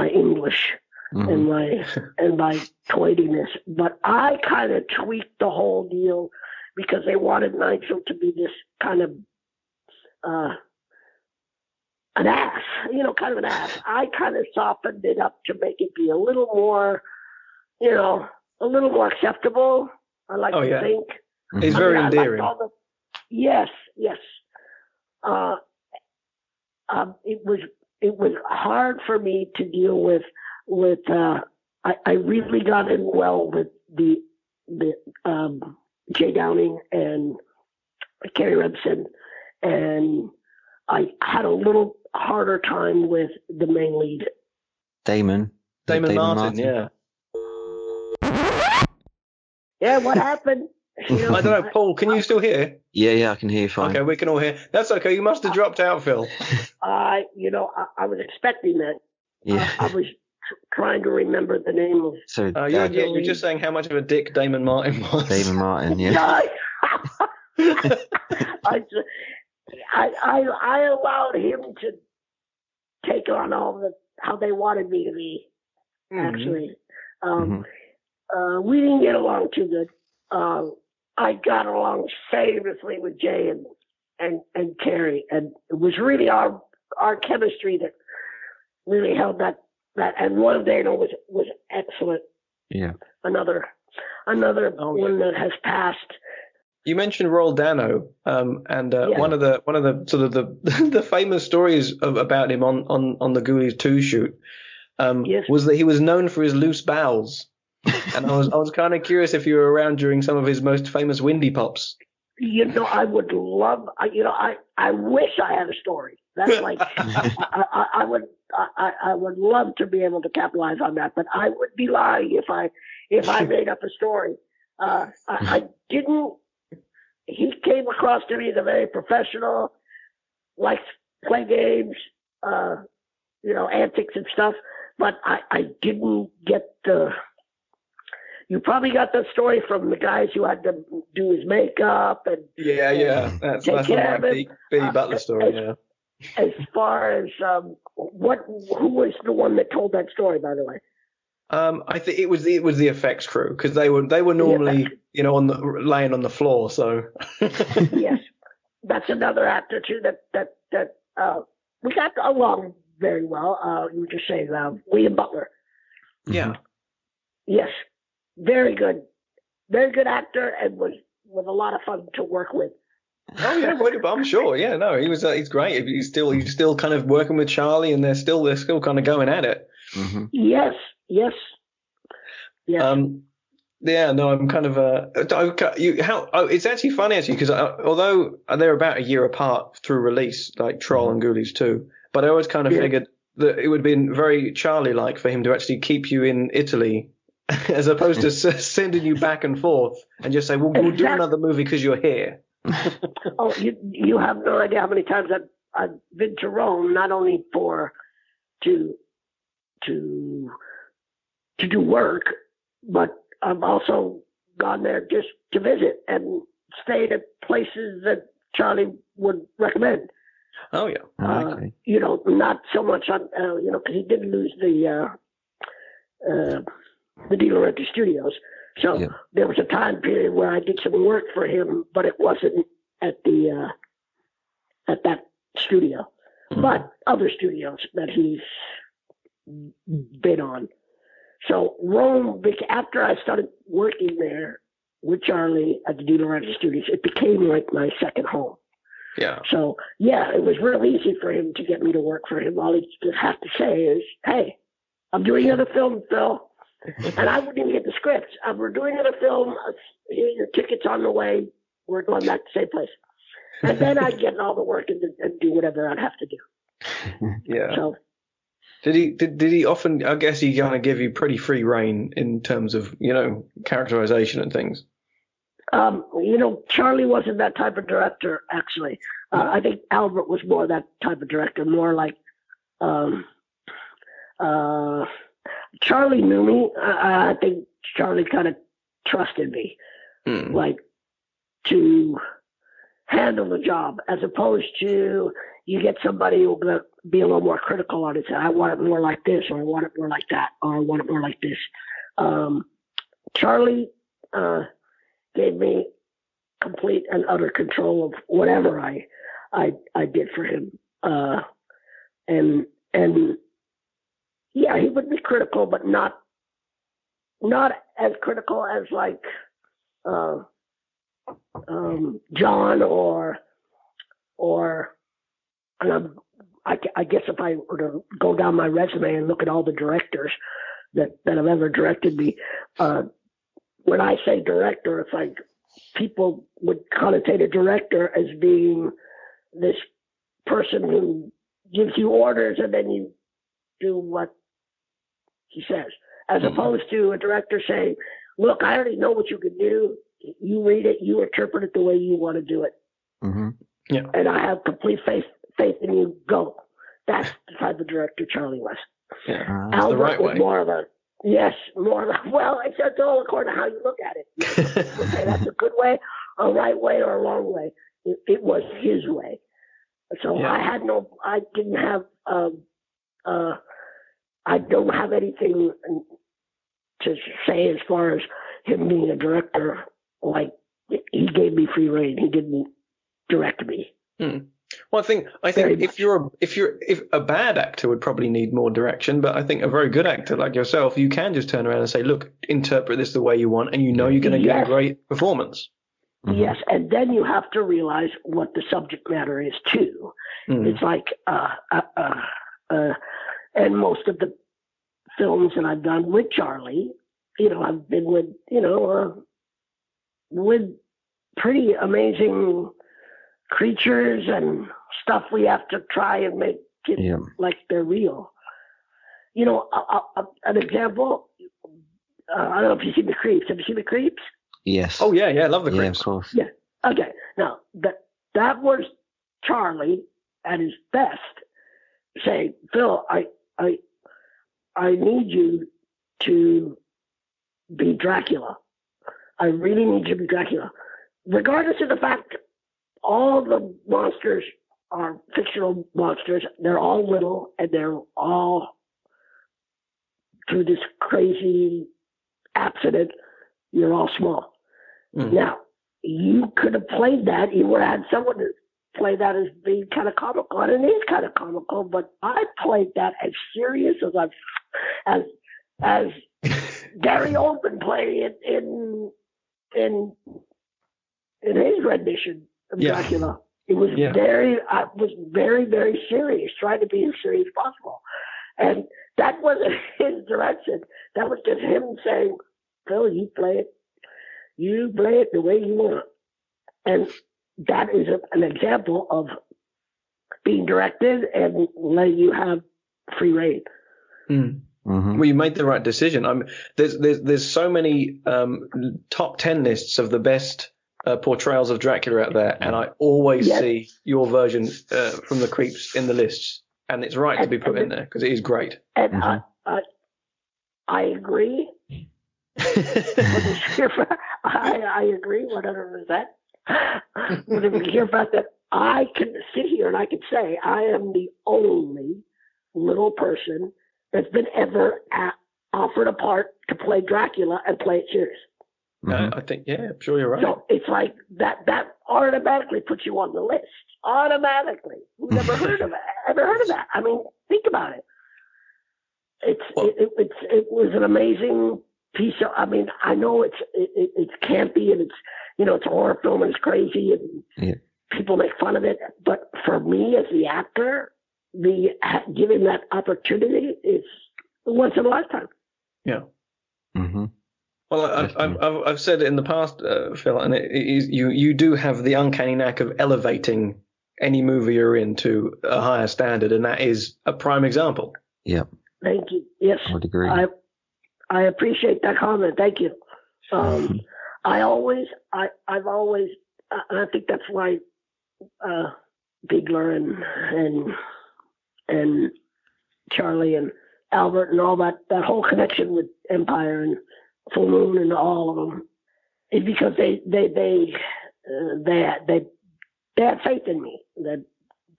English and my toitiness. But I kind of tweaked the whole deal, because they wanted Nigel to be this kind of an ass, you know, kind of an ass. I kind of softened it up to make it be a little more, you know, a little more acceptable. I like to think. He's very endearing. Yes. It was hard for me to deal with. I really got in well with the Jay Downing and Carrie Rebson, and I had a little harder time with the main lead, Damon Martin. Yeah, what happened? You know, I don't know, Paul, can you still hear? Yeah, I can hear you fine. Okay, we can all hear. That's okay, you must have dropped out, Phil. I was expecting that. Yeah. I was trying to remember the name of. So you're just saying how much of a dick Damon Martin was. Damon Martin, yeah. I allowed him to take on all the how they wanted me to be. Actually, we didn't get along too good. I got along famously with Jay and Carrie, and it was really our chemistry that really held that. And one of Dana was excellent. Yeah. Another one that has passed. You mentioned Roald Dano, one of the sort of the famous stories about him on the Ghoulies 2 shoot, was that he was known for his loose bowels, and I was kind of curious if you were around during some of his most famous Windy Pops. You know, I would love. You know, I wish I had a story. That's like I would love to be able to capitalize on that, but I would be lying if I made up a story. I didn't. He came across to me as a very professional, likes to play games, you know, antics and stuff. But I didn't get the. You probably got that story from the guys who had to do his makeup and that's care of him. Billy Butler story. As far as who was the one that told that story, by the way? I think it was the effects crew, because they were normally on the laying on the floor. So yes, that's another actor too that we got along very well. You were just saying William Butler. Yeah. Yes, very good actor, and was a lot of fun to work with. Oh yeah, I'm sure. Yeah, no, he was. He's great. He's still kind of working with Charlie, and they're still kind of going at it. Mm-hmm. Yes. Yeah. No, I'm kind of it's actually funny actually, because although they're about a year apart through release, like Troll and Ghoulies 2, but I always kind of figured that it would have been very Charlie-like for him to actually keep you in Italy, as opposed to sending you back and forth and just say, we'll do another movie because you're here. Oh, you have no idea how many times I've been to Rome, not only to do work, but I've also gone there just to visit and stayed at places that Charlie would recommend. Oh yeah, okay. Not so much on because he did lose the De Laurentiis Studios. So there was a time period where I did some work for him, but it wasn't at the at that studio, but other studios that he's been on. So Rome, after I started working there with Charlie at the De Laurentiis Studios, it became like my second home. Yeah. So yeah, it was real easy for him to get me to work for him. All he just has to say is, "Hey, I'm doing another film, Phil." And I wouldn't even get the scripts. We're doing another film. Here's your tickets on the way. We're going back to the same place. And then I'd get all the work and do whatever I'd have to do. Yeah. So did he often? I guess he kind of give you pretty free rein in terms of characterization and things. Charlie wasn't that type of director, actually. I think Albert was more that type of director, more like Charlie knew me. I think Charlie kind of trusted me, like, to handle the job, as opposed to you get somebody who will be a little more critical on it. Say, I want it more like this, or I want it more like that, or I want it more like this. Charlie gave me complete and utter control of whatever I did for him. He would be critical, but not as critical as like John or. And I guess if I were to go down my resume and look at all the directors that have ever directed me, when I say director, it's like people would connotate a director as being this person who gives you orders and then you do what he says, as opposed to a director saying, look, I already know what you can do. You read it, you interpret it the way you want to do it. Mm-hmm. Yeah. And I have complete faith in you. Go. That's the type of director Charlie was. Yeah, Albert the right way. It's all according to how you look at it. Okay, that's a good way, a right way, or a wrong way. It was his way. So I don't have anything to say as far as him being a director. Like, he gave me free rein. He didn't direct me. Mm. Well, I think if a bad actor would probably need more direction, but I think a very good actor like yourself, you can just turn around and say, look, interpret this the way you want, and you're going to get a great performance. Mm-hmm. Yes, and then you have to realize what the subject matter is too. Mm-hmm. It's like, and most of the films that I've done with Charlie, I've been with, with pretty amazing creatures and stuff we have to try and make it like they're real. An example, I don't know if you've seen The Creeps. Have you seen The Creeps? Yes. Oh, yeah, I love The Creeps. Yeah, of course. Yeah, okay. Now, that was Charlie at his best, saying, Phil, I need you to be Dracula. I really need you to be Dracula. Regardless of the fact all the monsters are fictional monsters, they're all little and they're all through this crazy accident, you're all small. Mm-hmm. Now, you could have played that. You would have had someone to play that as being kind of comical, and it is kind of comical, but I played that as serious as as Gary Oldman played it in his rendition of Dracula. It was very, very serious, trying to be as serious as possible. And that wasn't his direction. That was just him saying, Phil, you play it the way you want. And that is an example of being directed and letting you have free reign. Mm. Mm-hmm. Well, you made the right decision. There's so many top 10 lists of the best portrayals of Dracula out there, and I always see your version from The Creeps in the lists, and it's right to be put in there because it is great. And mm-hmm. I agree. I agree 100%. But if you hear about that, I can sit here and I can say I am the only little person that's been ever offered a part to play Dracula and play it serious. Mm-hmm. I think, I'm sure you're right. So it's like that automatically puts you on the list. Automatically. Who's ever heard of that? I mean, think about it. It was an amazing piece of, I mean, I know it's campy and it's, you know, it's a horror film and it's crazy and people make fun of it. But for me as the actor, given that opportunity is once in a lifetime. Yeah. Mm-hmm. Well, I've said it in the past, Phil, and you do have the uncanny knack of elevating any movie you're in to a higher standard, and that is a prime example. Yeah. Thank you. Yes. I would agree. I appreciate that comment. Thank you. I think that's why Buechler and Charlie and Albert and all that whole connection with Empire and Full Moon and all of them, is because they had faith in me. They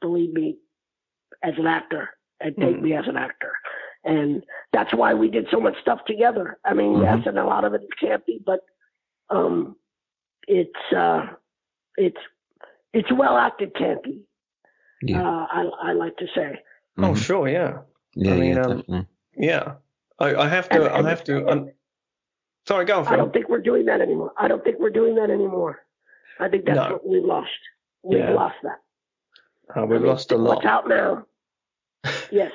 believed me as an actor and take me as an actor, and that's why we did so much stuff together. I mean, yes, and a lot of it can't be, but it's well acted campy. Yeah. I like to say. Mm-hmm. Oh sure, yeah. Yeah, I mean, definitely. Yeah. Sorry, go on, Phil. I don't think we're doing that anymore. I think that's what we've lost. We've lost that. We've lost a lot. Watch out now. Yes.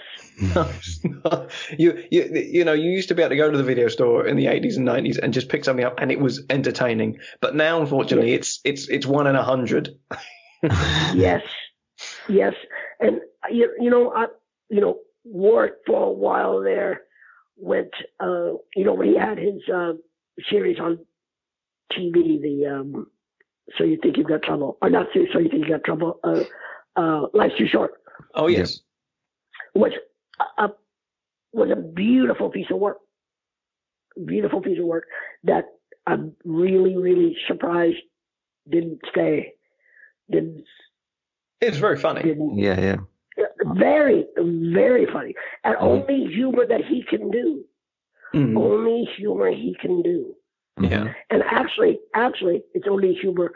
No, it's not. You know, you used to be able to go to the video store in the 80s and 90s and just pick something up, and it was entertaining. But now, unfortunately, it's 1 in 100. Yes. Yes. And you know, Warwick for a while there went, when he had his series on TV, the So You Think You've Got Trouble, or not So You Think You've Got Trouble, Life's Too Short. Oh, yes. Which was a beautiful piece of work that I'm really, really surprised didn't stay. It's very funny. Yeah. Very, very funny. And only humor that he can do. Mm. Only humor he can do. Yeah. And actually, it's only humor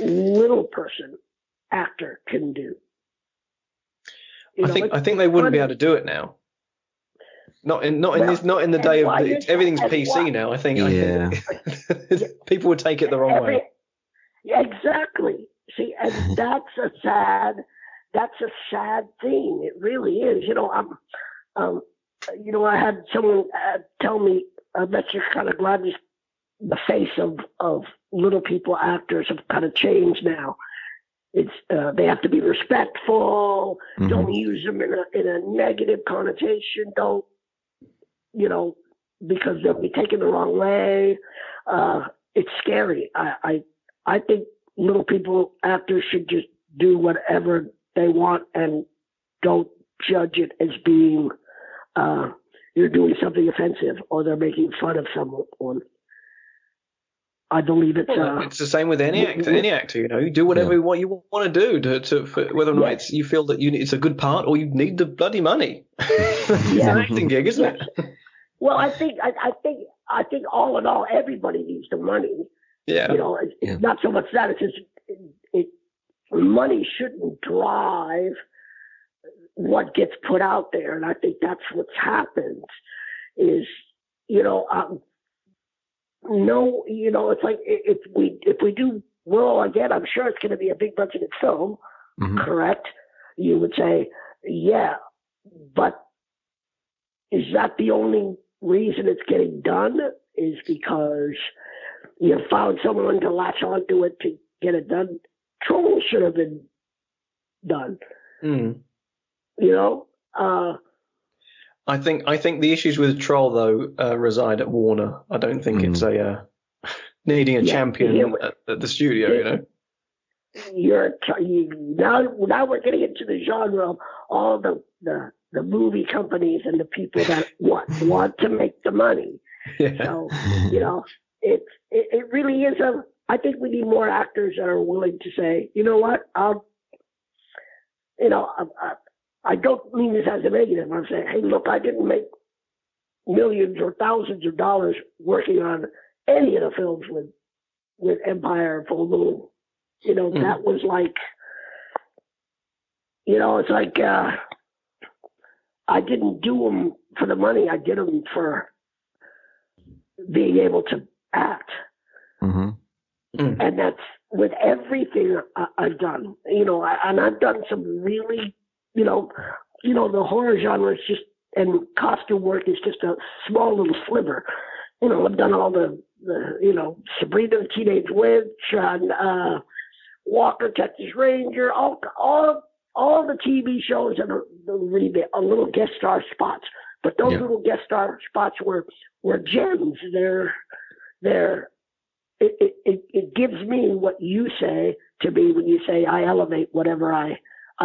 little person actor can do. I think they wouldn't be able to do it now. Not in the day of everything's PC now. I think people would take it the wrong way. Exactly. See, and that's a sad. That's a sad thing. It really is. You know, I had someone tell me that you're kind of glad the face of little people actors have kind of changed now. It's they have to be respectful. Mm-hmm. Don't use them in a negative connotation. Don't, because they'll be taken the wrong way. It's scary. I think little people actors should just do whatever they want and don't judge it as being you're doing something offensive or they're making fun of someone. I believe it's the same with any actor. Any actor, you do whatever you want to do for whether or not it's, you feel that it's a good part or you need the bloody money. It's an acting gig, isn't it? Well, I think all in all, everybody needs the money. Yeah. You know, it's not so much that, it's just money shouldn't drive what gets put out there, and I think that's what's happened. Is, you know, no, you know, it's like if we do Willow again, I'm sure it's going to be a big budgeted film, mm-hmm. correct? You would say, yeah, but is that the only reason it's getting done? Is because you found someone to latch onto it to get it done. Troll should have been done. Mm. You know, I think the issues with Troll though reside at Warner. I don't think it's a needing a champion at the studio. You know, now we're getting into the genre of all the movie companies and the people that want to make the money. Yeah. So you know, it really is a. I think we need more actors that are willing to say, you know what, I don't mean this as a negative. I'm saying, hey, look, I didn't make millions or thousands of dollars working on any of the films with Empire, Full Moon. You know, that was like, you know, it's like I didn't do them for the money. I did them for being able to act. Mm-hmm. Mm. And that's with everything I've done, you know, and I've done some really, you know, the horror genre is just, and costume work is just a small little sliver. You know, I've done all the you know, Sabrina the Teenage Witch and Walker, Texas Ranger, all the TV shows and a little guest star spots. But those little guest star spots were gems. They're It gives me what you say to me when you say I elevate whatever I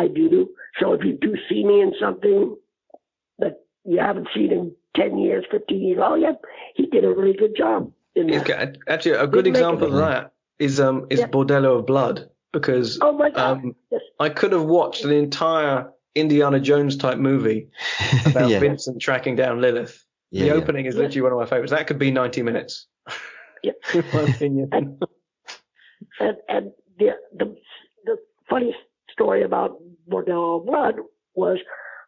do. So if you do see me in something that you haven't seen in 10 years, 15 years, oh yeah, he did a really good job in that. Okay. Actually, a good example of that is Bordello of Blood, because oh my God. I could have watched an entire Indiana Jones type movie about Vincent tracking down Lilith. Yeah, the opening is literally one of my favorites. That could be 90 minutes. Yeah. My opinion. And the funny story about Bordello of Blood was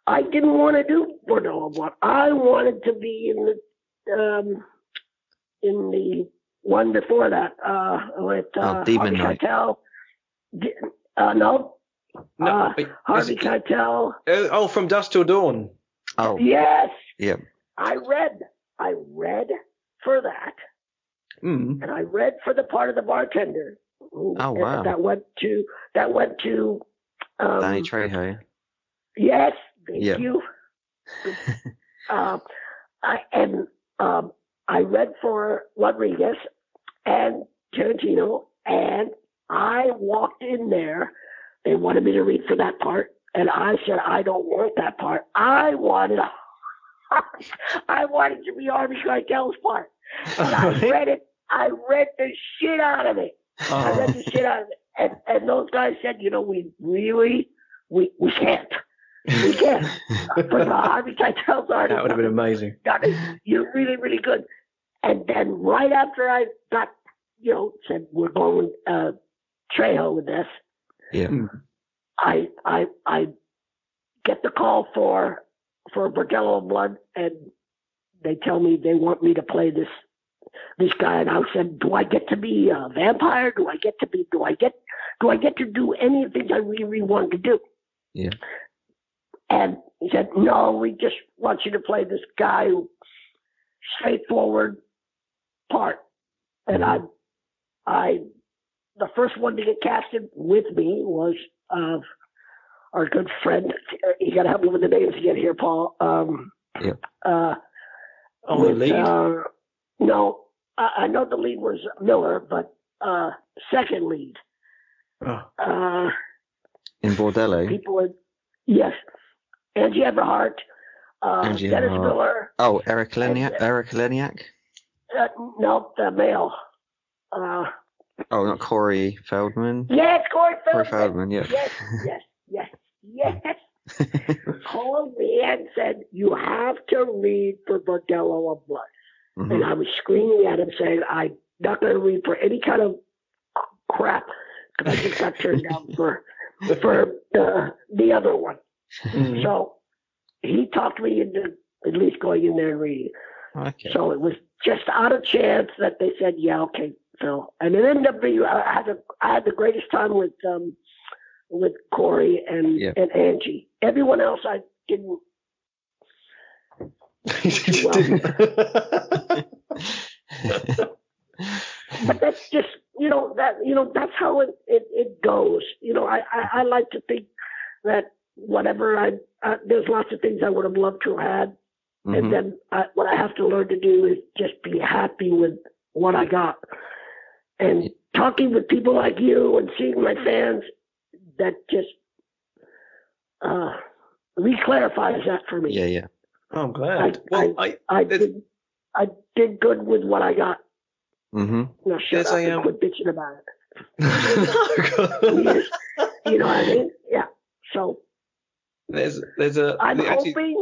I didn't want to do Bordello of Blood. I wanted to be in the one before that with Harvey Keitel. Harvey Keitel. Oh, From Dusk Till Dawn. Oh. Yes. Yeah. I read for that. Mm. And I read for the part of the bartender who that went to Danny Trejo. Yes, thank you. I read for Rodriguez and Tarantino, and I walked in there. They wanted me to read for that part, and I said I don't want that part. I wanted to be Harvey Keitel's part. And I read the shit out of it. Oh. I read the shit out of it. And those guys said, you know, we really can't. We can't. But Harvey Keitel's art. That would have been amazing. You're really, really good. And then right after I got, you know, said we're going Trejo with this. Yeah. I get the call for Bordello of Blood, and they tell me they want me to play this guy, and I said, do I get to be a vampire? Do I get to do any of the things I really wanted to do? Yeah. And he said, no, we just want you to play this guy, straightforward part. And I the first one to get casted with me was our good friend. You got to help me with the names again here, Paul. Lead? No, I know the lead was Miller, but second lead. Oh. In Bordello? Yes. Angie Everhart, Dennis Miller. Oh, Eric Leniak? No, the male. Not Corey Feldman? Yes, Corey Feldman. Yes. called me and said, you have to read for Bordello of Blood. Mm-hmm. And I was screaming at him saying, I'm not going to read for any kind of crap because I just got turned down for the other one. Mm-hmm. So he talked me into at least going in there and reading it. Okay. So it was just out of chance that they said, yeah, okay, Phil. And it ended up being, I had the greatest time with Corey and Angie. Everyone else I didn't. But that's just, that's how it goes. I like to think that whatever there's lots of things I would have loved to have had. Mm-hmm. And then what I have to learn to do is just be happy with what I got. And talking with people like you and seeing my fans, that just reclarifies that for me. Yeah. Oh, I'm glad. I did good with what I got. Mm-hmm. Now shut up and quit bitching about it. You know what I mean? Yeah. So there's I'm hoping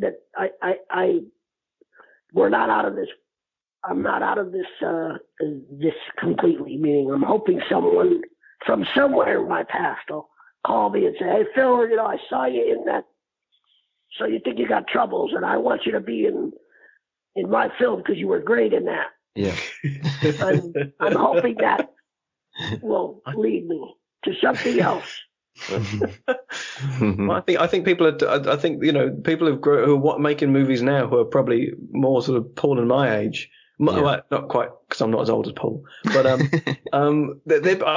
that I we're not out of this. I'm not out of this completely. Meaning, I'm hoping someone from somewhere in my past will call me and say, "Hey, Phil, I saw you in that. So You Think You Got Troubles, and I want you to be in my film because you were great in that." Yeah. I'm hoping that will lead me to something else. Well, I think people are. I think people who are making movies now who are probably more sort of Paul and my age. Yeah. Well, not quite, because I'm not as old as Paul. But I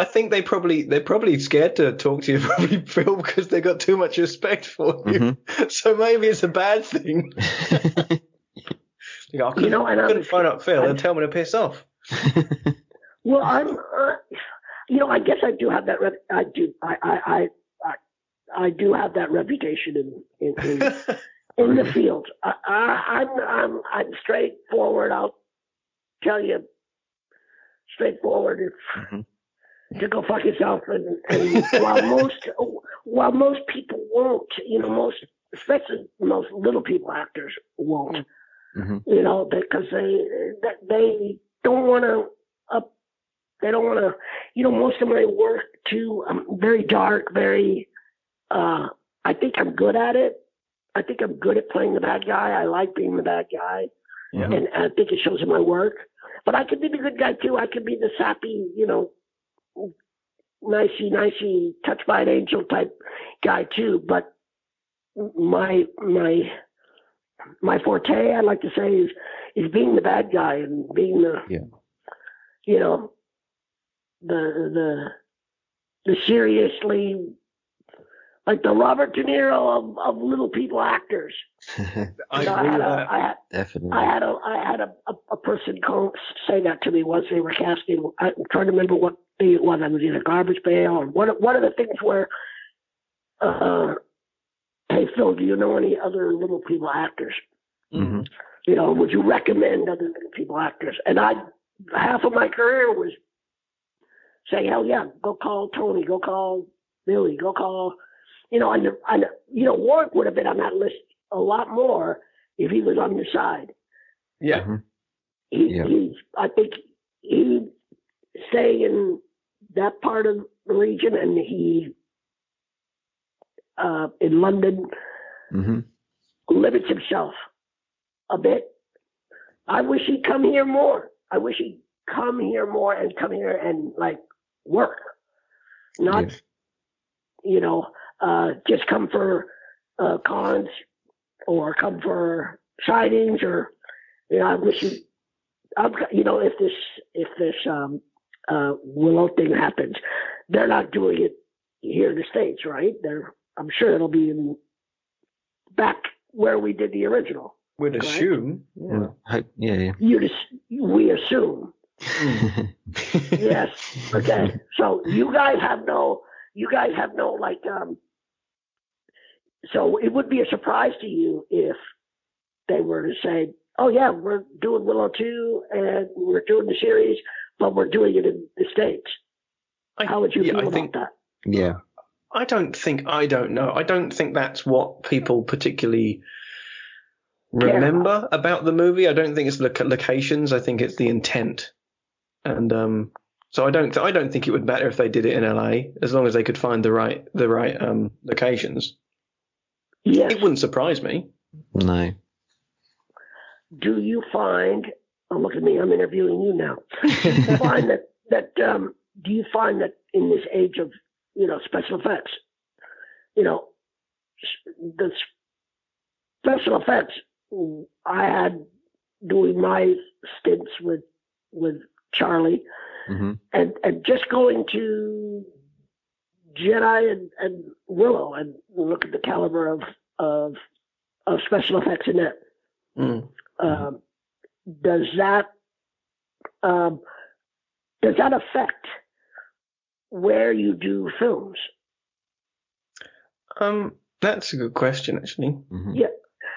think they're probably scared to talk to you, probably, Phil, because they got too much respect for you. Mm-hmm. So maybe it's a bad thing. I couldn't phone up Phil and tell me to piss off. Well, I'm. I guess I do have that. I do have that reputation in the field. I'm straightforward. I'll tell you straightforward. If to go fuck yourself, and while most people won't, especially most little people actors won't, because they don't want to up. They don't want to, most of my work too, I'm very dark, very, I think I'm good at it. I think I'm good at playing the bad guy. I like being the bad guy. Yeah. And I think it shows in my work, but I could be the good guy too. I could be the sappy, nicey, touched by an angel type guy too. But my forte, I like to say, is being the bad guy and being the seriously, like the Robert De Niro of little people actors. I had a person say that to me once they were casting. I'm trying to remember what thing it was. I was in a Garbage Pail or one of the things where, hey Phil, do you know any other little people actors? Mm-hmm. Would you recommend other little people actors? And half of my career was saying, hell yeah, go call Tony, go call Billy, go call, Warwick would have been on that list a lot more if he was on your side. Yeah. Mm-hmm. I think he stayed in that part of the region, and he, in London, limits himself a bit. I wish he'd come here more. I wish he'd come here more and come here and work, not just come for cons or come for signings or I wish he, if this Willow thing happens, they're not doing it here in the States, right? I'm sure it'll be back where we did the original. We'd assume, we assume. Yes. Okay. So you guys have no so it would be a surprise to you if they were to say, oh yeah, we're doing Willow 2 and we're doing the series, but we're doing it in the States. How would you feel about that? Yeah. I don't know. I don't think that's what people particularly remember about the movie. I don't think it's locations. I think it's the intent. And so I don't think it would matter if they did it in LA, as long as they could find the right locations. Yes. It wouldn't surprise me. No. Do you find? Oh, look at me. I'm interviewing you now. Do you find that in this age of special effects, the special effects I had doing my stints with Charlie, mm-hmm. and just going to Jedi and Willow and look at the caliber of special effects in that. Mm. Does that affect where you do films? That's a good question, actually. Mm-hmm. Yeah,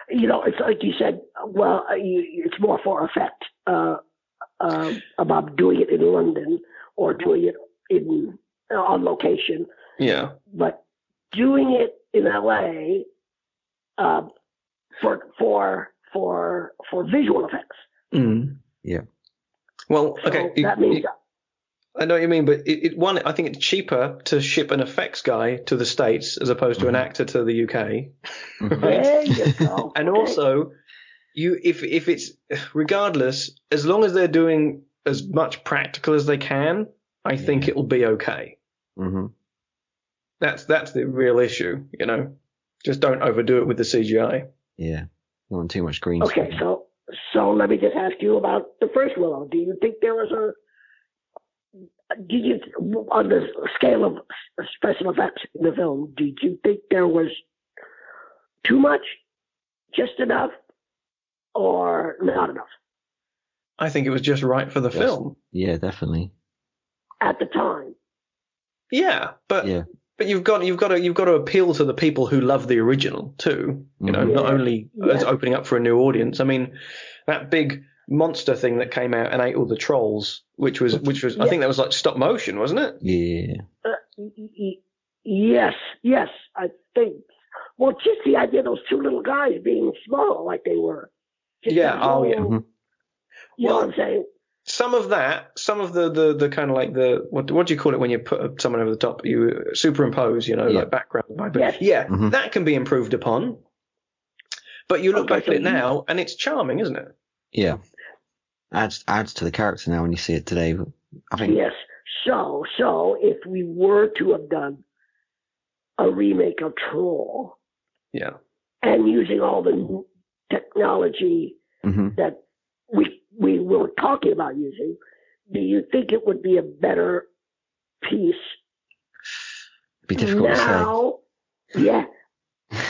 it's like you said. Well, it's more for effect about doing it in London or doing it in on location. Yeah. But doing it in LA for visual effects. Mm. Yeah. Well, so okay. That means. I know what you mean, but it I think it's cheaper to ship an effects guy to the States as opposed to an actor to the UK. Mm-hmm. Right? There you go. And also, if it's regardless, as long as they're doing as much practical as they can, I think it will be okay. Mm-hmm. That's the real issue, Just don't overdo it with the CGI. Yeah, not on too much green screen. Okay, so let me just ask you about the first Willow. Do you think there was a on the scale of special effects in the film, did you think there was too much, just enough, or not enough? I think it was just right for the film. Yeah, definitely. At the time. Yeah, but you've got to appeal to the people who love the original too. You know, not only as opening up for a new audience. I mean, that big monster thing that came out and ate all the trolls, which was I think that was like stop motion, wasn't it? Yeah. Yes, I think. Well, just the idea of those two little guys being small like they were. Mm-hmm. You know what I'm saying? Some of that, some of the kind of like the what do you call it when you put someone over the top? You superimpose, like background by background. Yes. Yeah, mm-hmm. That can be improved upon. But you look back at it now, and it's charming, isn't it? Yeah. Adds to the character now when you see it today, I think. Yes. So if we were to have done a remake of Troll, and using all the technology that we were talking about using, do you think it would be a better piece? It'd be difficult now, to say. Yeah.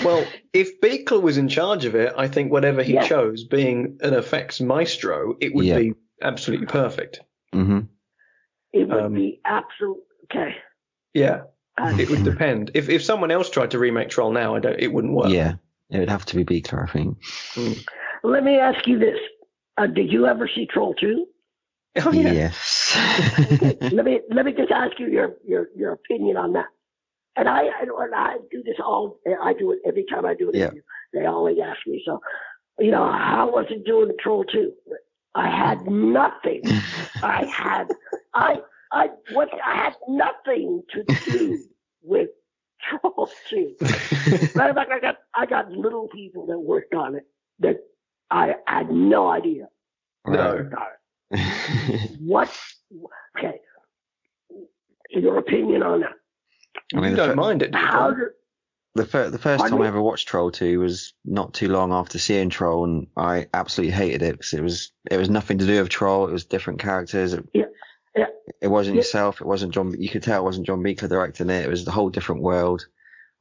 Well, if Buechler was in charge of it, I think whatever he chose, being an effects maestro, it would be absolutely perfect. Mm-hmm. It would be absolutely okay. Yeah, it would depend. If someone else tried to remake Troll now, it wouldn't work. Yeah, it would have to be Buechler, I think. Mm. Let me ask you this: did you ever see Troll 2? Oh yeah. Yes. Okay. Let me just ask you your opinion on that. And I do this all. I do it every time I do an interview. They always ask me. So, how was it doing Troll 2? I had nothing. I had nothing to do with Troll 2. Matter of fact, I got little people that worked on it that I had no idea. No. What? Okay. Your opinion on that? I mean, don't mind it. The first time I ever watched Troll 2 was not too long after seeing Troll, and I absolutely hated it because it was nothing to do with Troll. It was different characters. It wasn't yourself. It wasn't John. You could tell it wasn't John Buechler directing it. It was a whole different world.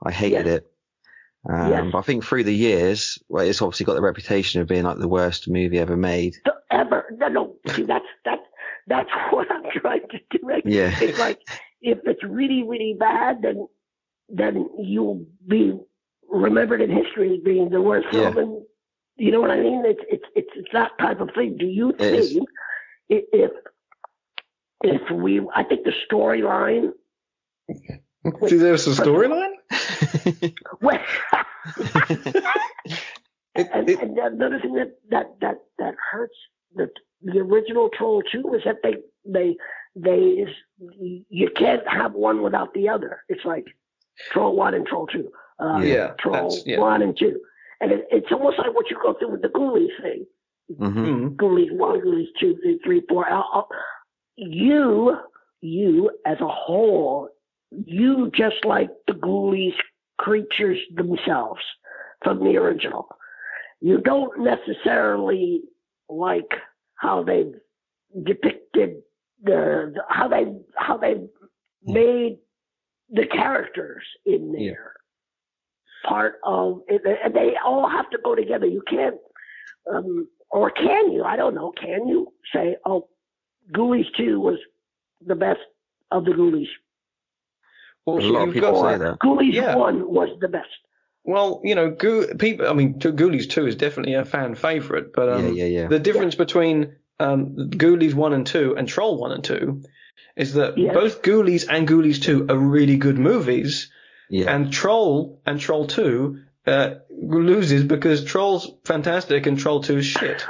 I hated it. But I think through the years, well, it's obviously got the reputation of being like the worst movie ever made. Ever? No. See, that's what I'm trying to direct. Yeah. It's like. If it's really, really bad, then you'll be remembered in history as being the worst film. And you know what I mean? It's that type of thing. Do you think if we? I think the storyline See, there's a storyline? And another thing that hurts the original Troll 2 is that you can't have one without the other. It's like Troll 1 and Troll 2. Troll 1 and 2. And it's almost like what you go through with the Ghoulies thing. Mm-hmm. Ghoulies 1, Ghoulies 2, 3, 4. You as a whole, you just like the Ghoulies creatures themselves from the original. You don't necessarily like how they depicted how they made the characters in there. Yeah. Part of it, and they all have to go together. You can't, or can you? I don't know. Can you say, "Oh, Ghoulies 2 was the best of the Ghoulies"? Well, a lot of people say that. Ghoulies 1 was the best. Well, you know, Ghoulies 2 is definitely a fan favorite, but the difference between Ghoulies 1 and 2 and Troll 1 and 2 is that both Ghoulies and Ghoulies 2 are really good movies, and Troll and Troll 2 loses because Troll's fantastic and Troll 2 is shit.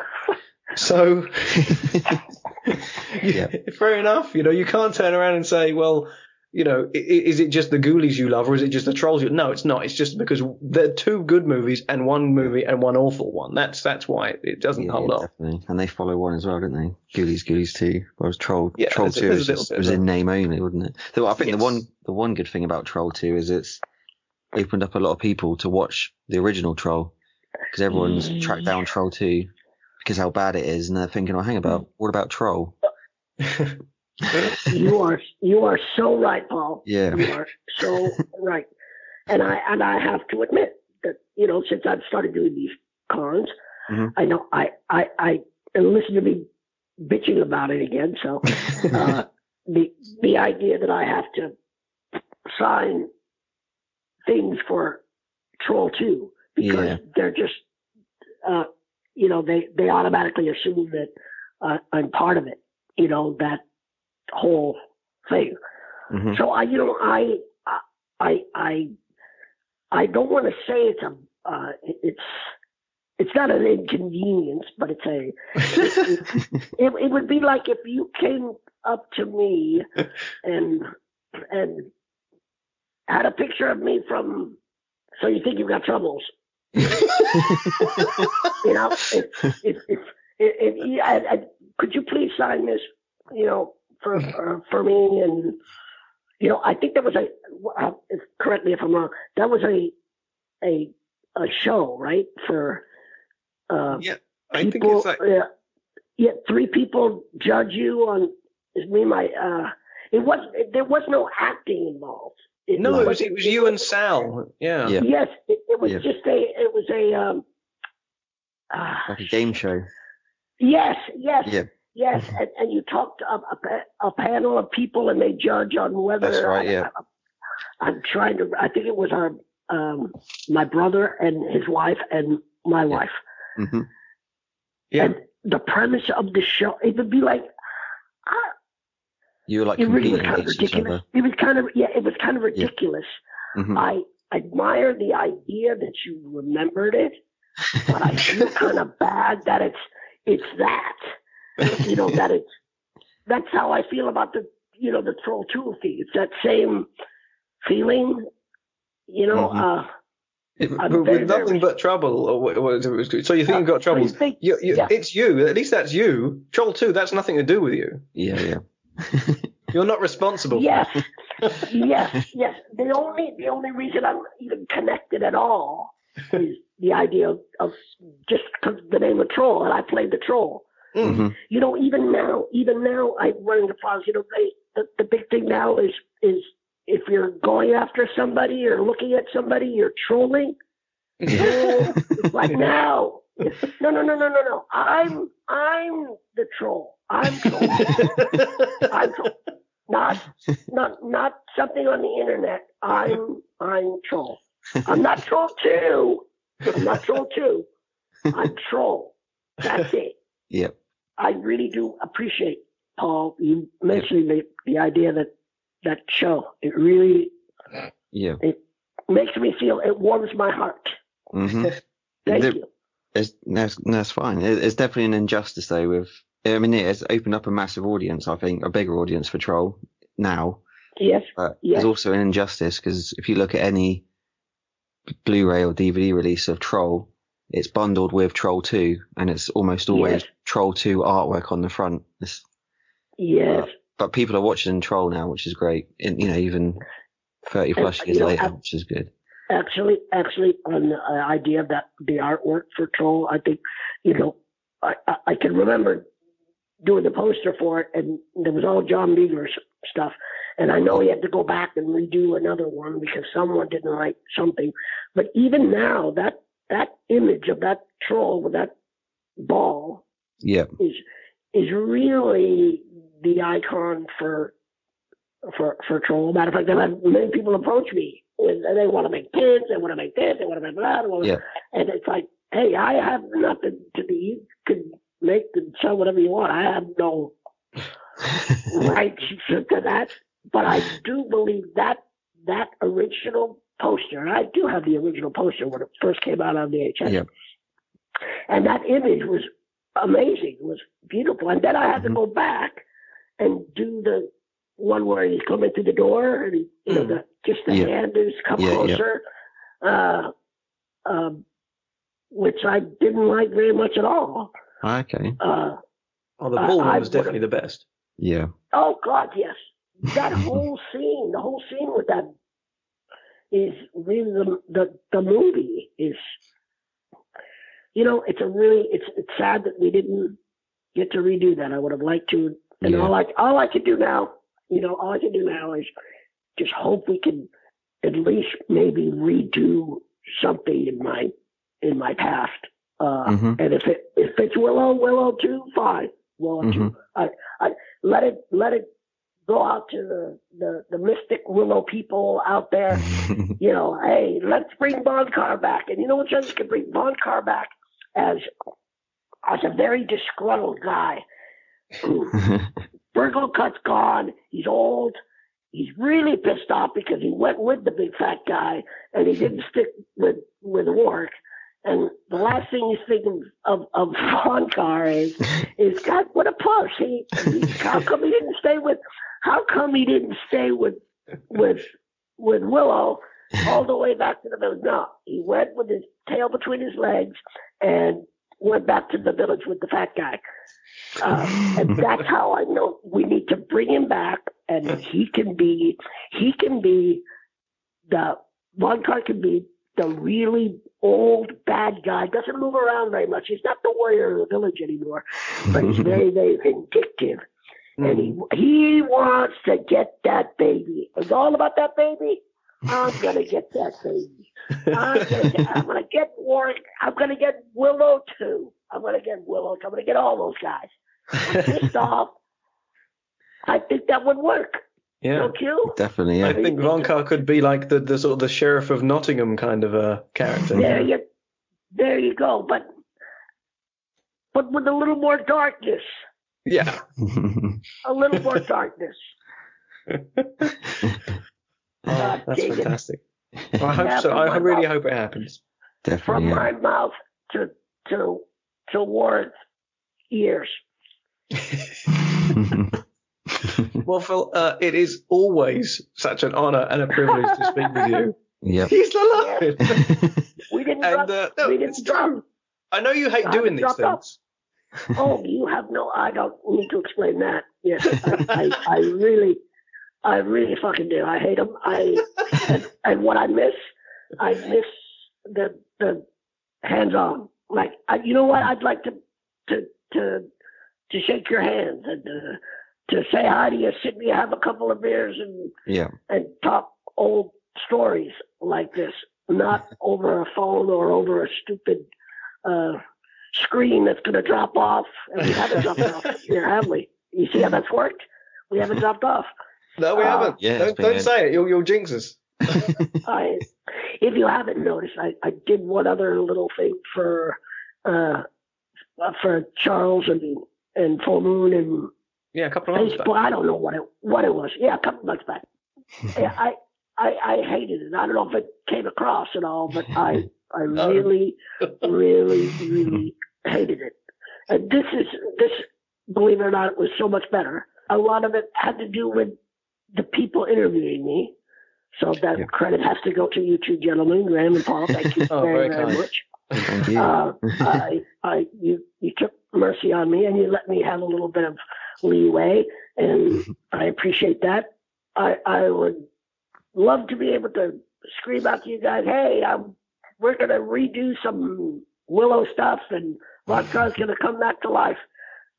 So, fair enough. You know, you can't turn around and say, well, you know, is it just the Ghoulies you love or is it just the Trolls you love? No, it's not. It's just because they're two good movies and one movie and one awful one. That's why it doesn't hold up. Definitely. And they follow one as well, don't they? Ghoulies 2. Whereas Troll 2 was in name only, wasn't it? So I think the one good thing about Troll 2 is it's opened up a lot of people to watch the original Troll because everyone's tracked down Troll 2 because how bad it is and they're thinking, what about Troll? You are so right, Paul. Yeah. You are so right. And I have to admit that, you know, since I've started doing these cons, I know I and listen to me bitching about it again. So the idea that I have to sign things for Troll 2 because they're just you know, they automatically assume that I'm part of it, you know, that whole thing. So I don't want to say it's not an inconvenience, but it's a it would be like if you came up to me and had a picture of me from So You Think You've Got Troubles. You know, could you please sign this, you know, for me? And, you know, I think that was correct me if I'm wrong, that was a show, right? For I think it's like 3 people judge you on there was no acting involved. It was you and Sal. Yeah. Yes, it was just like a game show. Yes, and you talk to a panel of people and they judge on whether. That's right, I'm trying to. I think it was our my brother and his wife and my wife. Mm-hmm. Yeah. And the premise of the show, it would be like. You were like competing against each other. It was kind of ridiculous. Yeah. Mm-hmm. I admire the idea that you remembered it, but I feel kind of bad that it's that. You know, that's how I feel about the Troll 2 thing. It's that same feeling, you know. But trouble. Or So You Think You've Got Trouble. It's you. At least that's you. Troll 2, that's nothing to do with you. Yeah. You're not responsible. Yes. The only reason I'm even connected at all is the idea of just because the name of Troll, and I played the Troll. Mm-hmm. You know, even now, I run into problems. You know, the big thing now is if you're going after somebody or looking at somebody, you're trolling. It's like no. I'm the troll. I'm troll. Not something on the internet. I'm troll. I'm not Troll 2. I'm troll. That's it. Yep. I really do appreciate, Paul, you mentioning the idea that show. It really Yeah. It makes me feel, it warms my heart. Mm-hmm. Thank you. That's fine. It's definitely an injustice, though. It has opened up a massive audience, I think, a bigger audience for Troll now. Yes. But it's also an injustice, because if you look at any Blu-ray or DVD release of Troll, it's bundled with Troll 2, and it's almost always Troll 2 artwork on the front. Yes. But people are watching Troll now, which is great. And, even 30+ years later, which is good. Actually, on the idea of that, the artwork for Troll, I think, I can remember doing the poster for it, and there was all John Buechler stuff. And I know he had to go back and redo another one because someone didn't like something. But even now, that image of that troll with that ball is really the icon for Troll. Matter of fact, I've had many people approach me and they want to make pins, they want to make this, they want to make that, and it's like, hey, I have nothing to be. You can make and sell whatever you want. I have no rights to that. But I do believe that original poster, and I do have the original poster when it first came out on VHS. Yep. And that image was amazing. It was beautiful. And then I had to go back and do the one where he's coming through the door and he, the hand is come closer, which I didn't like very much at all. Okay. The ball one was definitely the best. Yeah. Oh, God, yes. That whole scene, with that is really the movie is, it's sad that we didn't get to redo that. I would have liked to, and all I can do now is just hope we can at least maybe redo something in my past. And if it's Willow 2, fine. Willow 2, I let it go out to the mystic Willow people out there. Hey, let's bring Vohnkar back. And you know what, John? You can bring Vohnkar back as a very disgruntled guy. Virgo Cut's gone. He's old. He's really pissed off because he went with the big fat guy and he didn't stick with Warwick. And the last thing he's thinking of Vohnkar is God, what a puss. How come he didn't stay with Willow all the way back to the village? No, he went with his tail between his legs and went back to the village with the fat guy. And that's how I know we need to bring him back, and Vohnkar can be the really old bad guy. Doesn't move around very much. He's not the warrior of the village anymore, but he's very, very vindictive. And he wants to get that baby. It's all about that baby. I'm gonna get that baby. I'm gonna get Warwick. I'm gonna get Willow too. I'm gonna get all those guys. I'm pissed off. I think that would work. Yeah, don't you? Definitely. Yeah. I think Vohnkar could be like the sort of the sheriff of Nottingham kind of a character. There you go. But with a little more darkness. Yeah. A little more darkness. That's fantastic. Well, I hope so. I really hope it happens. Definitely. From my mouth to Warren's ears. Well, Phil, it is always such an honor and a privilege to speak with you. Yeah. He's alive. We didn't drop. We didn't drop. I know you hate doing these things. Oh, you have no. I don't need to explain that. Yes, I really fucking do. I hate them. And what I miss the hands-on. Like, you know what? I'd like to shake your hands and to say hi to you, sit and have a couple of beers and talk old stories like this, not over a phone or over a stupid screen that's going to drop off. And we haven't dropped off here, have we? You see how that's worked? We haven't dropped off. No, we haven't. Don't say it. You'll jinx us. If you haven't noticed, I did one other little thing for Charles and Full Moon and a couple of months back. I don't know what it was. Yeah, a couple months back. Yeah, I I hated it. I don't know if it came across at all, but I really, really, really hated it. And this, believe it or not, it was so much better. A lot of it had to do with the people interviewing me. So that credit has to go to you two gentlemen, Graham and Paul. Thank you very, very much. Thank you. You took mercy on me and you let me have a little bit of leeway, and I appreciate that. I would love to be able to scream out to you guys, hey, we're going to redo some Willow stuff and Vohnkar is going to come back to life.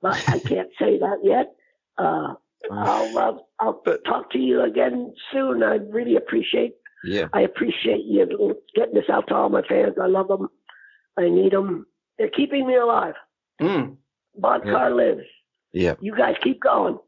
But I can't say that yet. I'll talk to you again soon. I really appreciate you getting this out to all my fans. I love them. I need them. They're keeping me alive. Vohnkar lives. Yeah. You guys keep going.